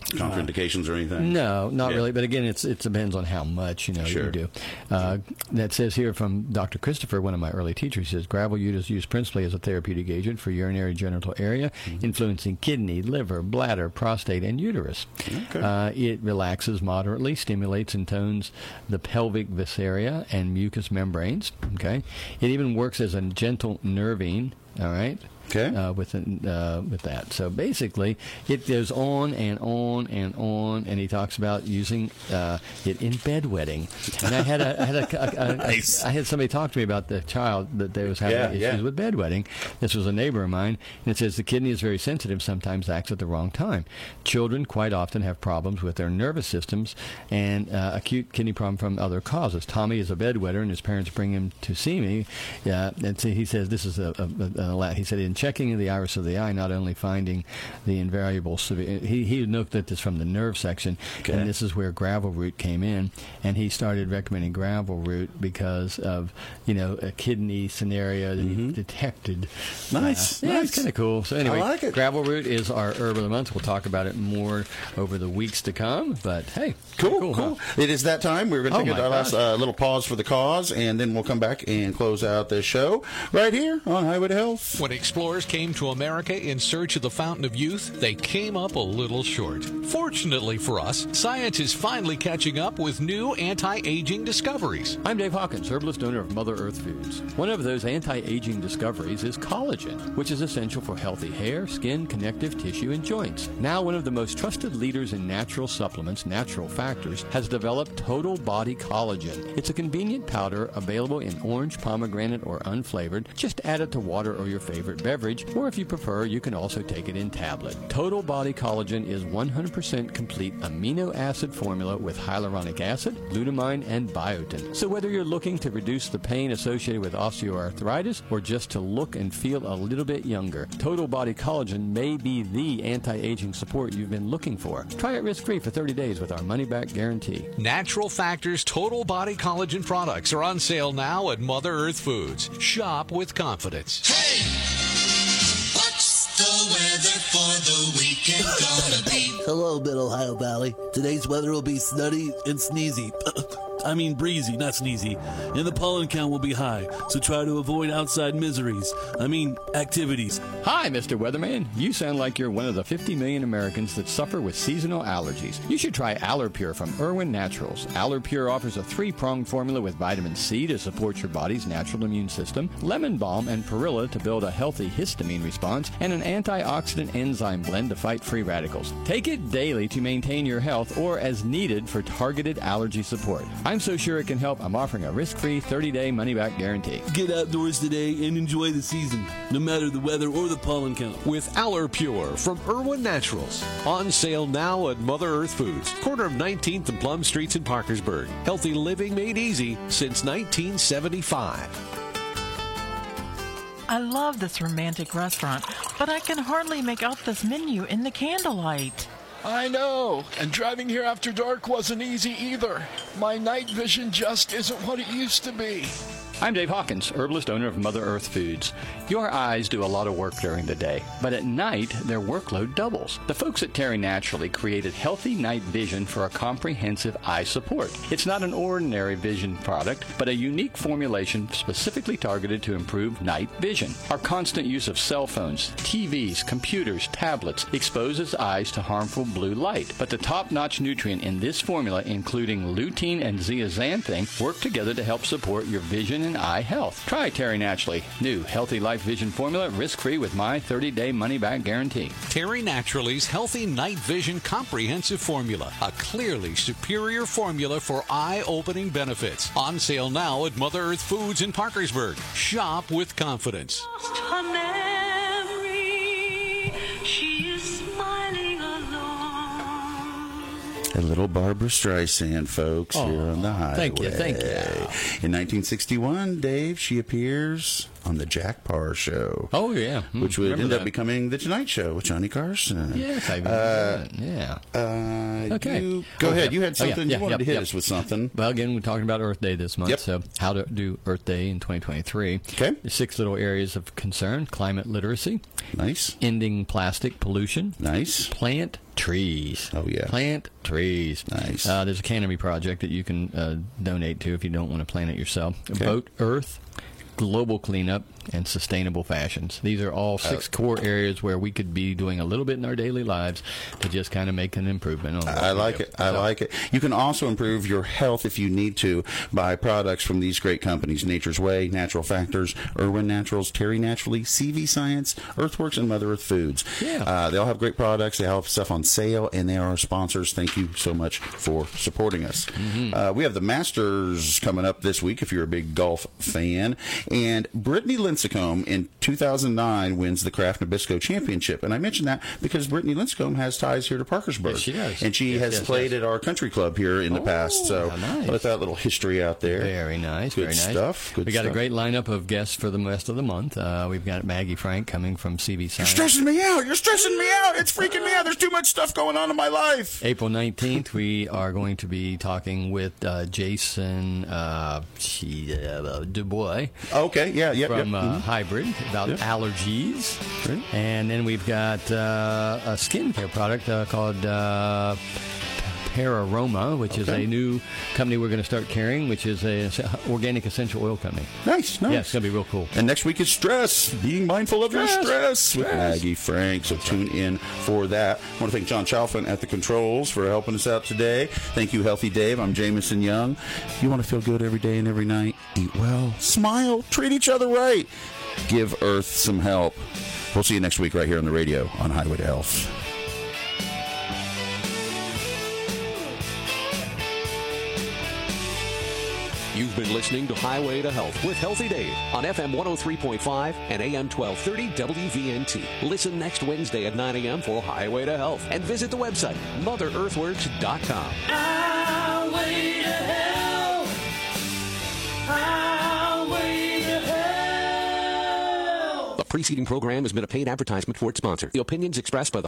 contraindications uh, or anything? No, not yeah. really. But again, it's it depends on how much you know sure. you do. Uh, that says here from Doctor Christopher, one of my early teachers, says gravel root is used principally as a therapeutic agent for urinary genital area, mm-hmm. influencing kidney, liver, bladder, prostate, and uterus. Okay. Uh, it relaxes moderately, stimulates and tones the pelvic viscera and mucous membranes. Okay, it even works as a gentle nervine. All right. Okay. Uh, with uh, with that, so basically it goes on and on and on, and he talks about using uh, it in bedwetting. And I had a, I had a, a, a, nice. a I had somebody talk to me about the child that they was having yeah, issues yeah. with bedwetting. This was a neighbor of mine, and it says the kidney is very sensitive. Sometimes acts at the wrong time. Children quite often have problems with their nervous systems and uh, acute kidney problem from other causes. Tommy is a bedwetter, and his parents bring him to see me. Uh, and so he says this is a, a, a, a he said in checking of the iris of the eye, not only finding the invariable severe... He, he looked at this from the nerve section, okay. and this is where gravel root came in, and he started recommending gravel root because of, you know, a kidney scenario that mm-hmm. he detected. Nice. Uh, yeah, nice. It's kind of cool. So anyway, I like it. Gravel root is our herb of the month. We'll talk about it more over the weeks to come, but hey. Cool, cool. cool. Huh? It is that time. We're going to take oh our gosh. last uh, little pause for the cause, and then we'll come back and close out this show right here on Highway to Health. When Explore came to America in search of the fountain of youth, they came up a little short. Fortunately for us, science is finally catching up with new anti-aging discoveries. I'm Dave Hawkins, herbalist owner of Mother Earth Foods. One of those anti-aging discoveries is collagen, which is essential for healthy hair, skin, connective tissue, and joints. Now one of the most trusted leaders in natural supplements, Natural Factors, has developed Total Body Collagen. It's a convenient powder available in orange, pomegranate, or unflavored. Just add it to water or your favorite beverage. Or if you prefer, you can also take it in tablet. Total Body Collagen is one hundred percent complete amino acid formula with hyaluronic acid, glutamine, and biotin. So whether you're looking to reduce the pain associated with osteoarthritis or just to look and feel a little bit younger, Total Body Collagen may be the anti-aging support you've been looking for. Try it risk-free for thirty days with our money-back guarantee. Natural Factors Total Body Collagen products are on sale now at Mother Earth Foods. Shop with confidence. Hey! Weather for the weekend gonna be. Hello, Mid-Ohio Valley. Today's weather will be snuddy and sneezy. I mean breezy, not sneezy. And the pollen count will be high, so try to avoid outside miseries. I mean activities. Hi, Mister Weatherman. You sound like you're one of the fifty million Americans that suffer with seasonal allergies. You should try Allerpure from Irwin Naturals. Allerpure offers a three-pronged formula with vitamin C to support your body's natural immune system, lemon balm and perilla to build a healthy histamine response, and an antioxidant enzyme blend to fight free radicals. Take it daily to maintain your health or as needed for targeted allergy support. I'm I'm so sure it can help, I'm offering a risk-free thirty-day money-back guarantee. Get outdoors today and enjoy the season, no matter the weather or the pollen count. With Aller Pure from Irwin Naturals. On sale now at Mother Earth Foods, corner of nineteenth and Plum Streets in Parkersburg. Healthy living made easy since nineteen seventy-five. I love this romantic restaurant, but I can hardly make out this menu in the candlelight. I know, and driving here after dark wasn't easy either. My night vision just isn't what it used to be. I'm Dave Hawkins, herbalist owner of Mother Earth Foods. Your eyes do a lot of work during the day, but at night, their workload doubles. The folks at Terry Naturally created Healthy Night Vision for a comprehensive eye support. It's not an ordinary vision product, but a unique formulation specifically targeted to improve night vision. Our constant use of cell phones, T Vs, computers, tablets exposes eyes to harmful blue light. But the top-notch nutrient in this formula, including lutein and zeaxanthin, work together to help support your vision and eye health. Try Terry Naturally. New Healthy Life Vision formula, risk-free with my thirty-day money-back guarantee. Terry Naturally's Healthy Night Vision Comprehensive Formula. A clearly superior formula for eye-opening benefits. On sale now at Mother Earth Foods in Parkersburg. Shop with confidence. A little Barbra Streisand, folks, oh, here on the highway. Thank you, thank you. In nineteen sixty-one, Dave, she appears on the Jack Parr Show. Oh, yeah. Mm, which would end that. up becoming The Tonight Show with Johnny Carson. Yes, I remember uh, that. Yeah. Uh, okay. You, go okay. ahead. You had something. Oh, yeah, yeah, you wanted yep, to hit yep. us with something. Well, again, we're talking about Earth Day this month, yep. so how to do Earth Day in twenty twenty-three. Okay. There's six little areas of concern. Climate literacy. Nice. Ending plastic pollution. Nice. Plant trees. Oh, yeah. Plant trees. Nice. Uh, there's a canopy project that you can uh, donate to if you don't want to plant it yourself. Okay. Vote Earth. Global cleanup, and sustainable fashions. These are all six uh, core areas where we could be doing a little bit in our daily lives to just kind of make an improvement on I like it. I so. like it. You can also improve your health if you need to by products from these great companies. Nature's Way, Natural Factors, Irwin Naturals, Terry Naturally, C V Science, Earthworks, and Mother Earth Foods. Yeah. Uh, they all have great products. They all have stuff on sale, and they are our sponsors. Thank you so much for supporting us. Mm-hmm. Uh, we have the Masters coming up this week if you're a big golf fan. And Brittany Lincecum in two thousand nine wins the Kraft Nabisco Championship. And I mention that because Brittany Lincecum has ties here to Parkersburg. Yes, she does. And she yes, has yes, played yes. at our country club here in oh, the past. So how nice. Let that little history out there. Very nice. Good very nice. stuff. Good we got stuff. a great lineup of guests for the rest of the month. Uh, we've got Maggie Frank coming from C V Science. You're stressing me out. You're stressing me out. It's freaking me out. There's too much stuff going on in my life. April nineteenth, we are going to be talking with uh, Jason uh, Dubois. Okay, yeah, yeah. From yep. uh, mm-hmm. Hybrid about yep. allergies. Right. And then we've got uh, a skincare product uh, called uh, Pararoma, which okay. is a new company we're going to start carrying, which is an organic essential oil company. Nice, nice. Yeah, it's going to be real cool. And next week is stress, being mindful of stress, your stress, stress with Maggie Frank. So tune in for that. I want to thank John Chaffinet at the controls for helping us out today. Thank you, Healthy Dave. I'm Jameson Young. You want to feel good every day and every night? Eat well, smile, treat each other right. Give Earth some help. We'll see you next week right here on the radio on Highway to Health. You've been listening to Highway to Health with Healthy Dave on F M one oh three point five and A M twelve thirty W V N T. Listen next Wednesday at nine a.m. for Highway to Health and visit the website mother earthworks dot com. Highway to Health. Highway to Health. The preceding program has been a paid advertisement for its sponsor. The opinions expressed by the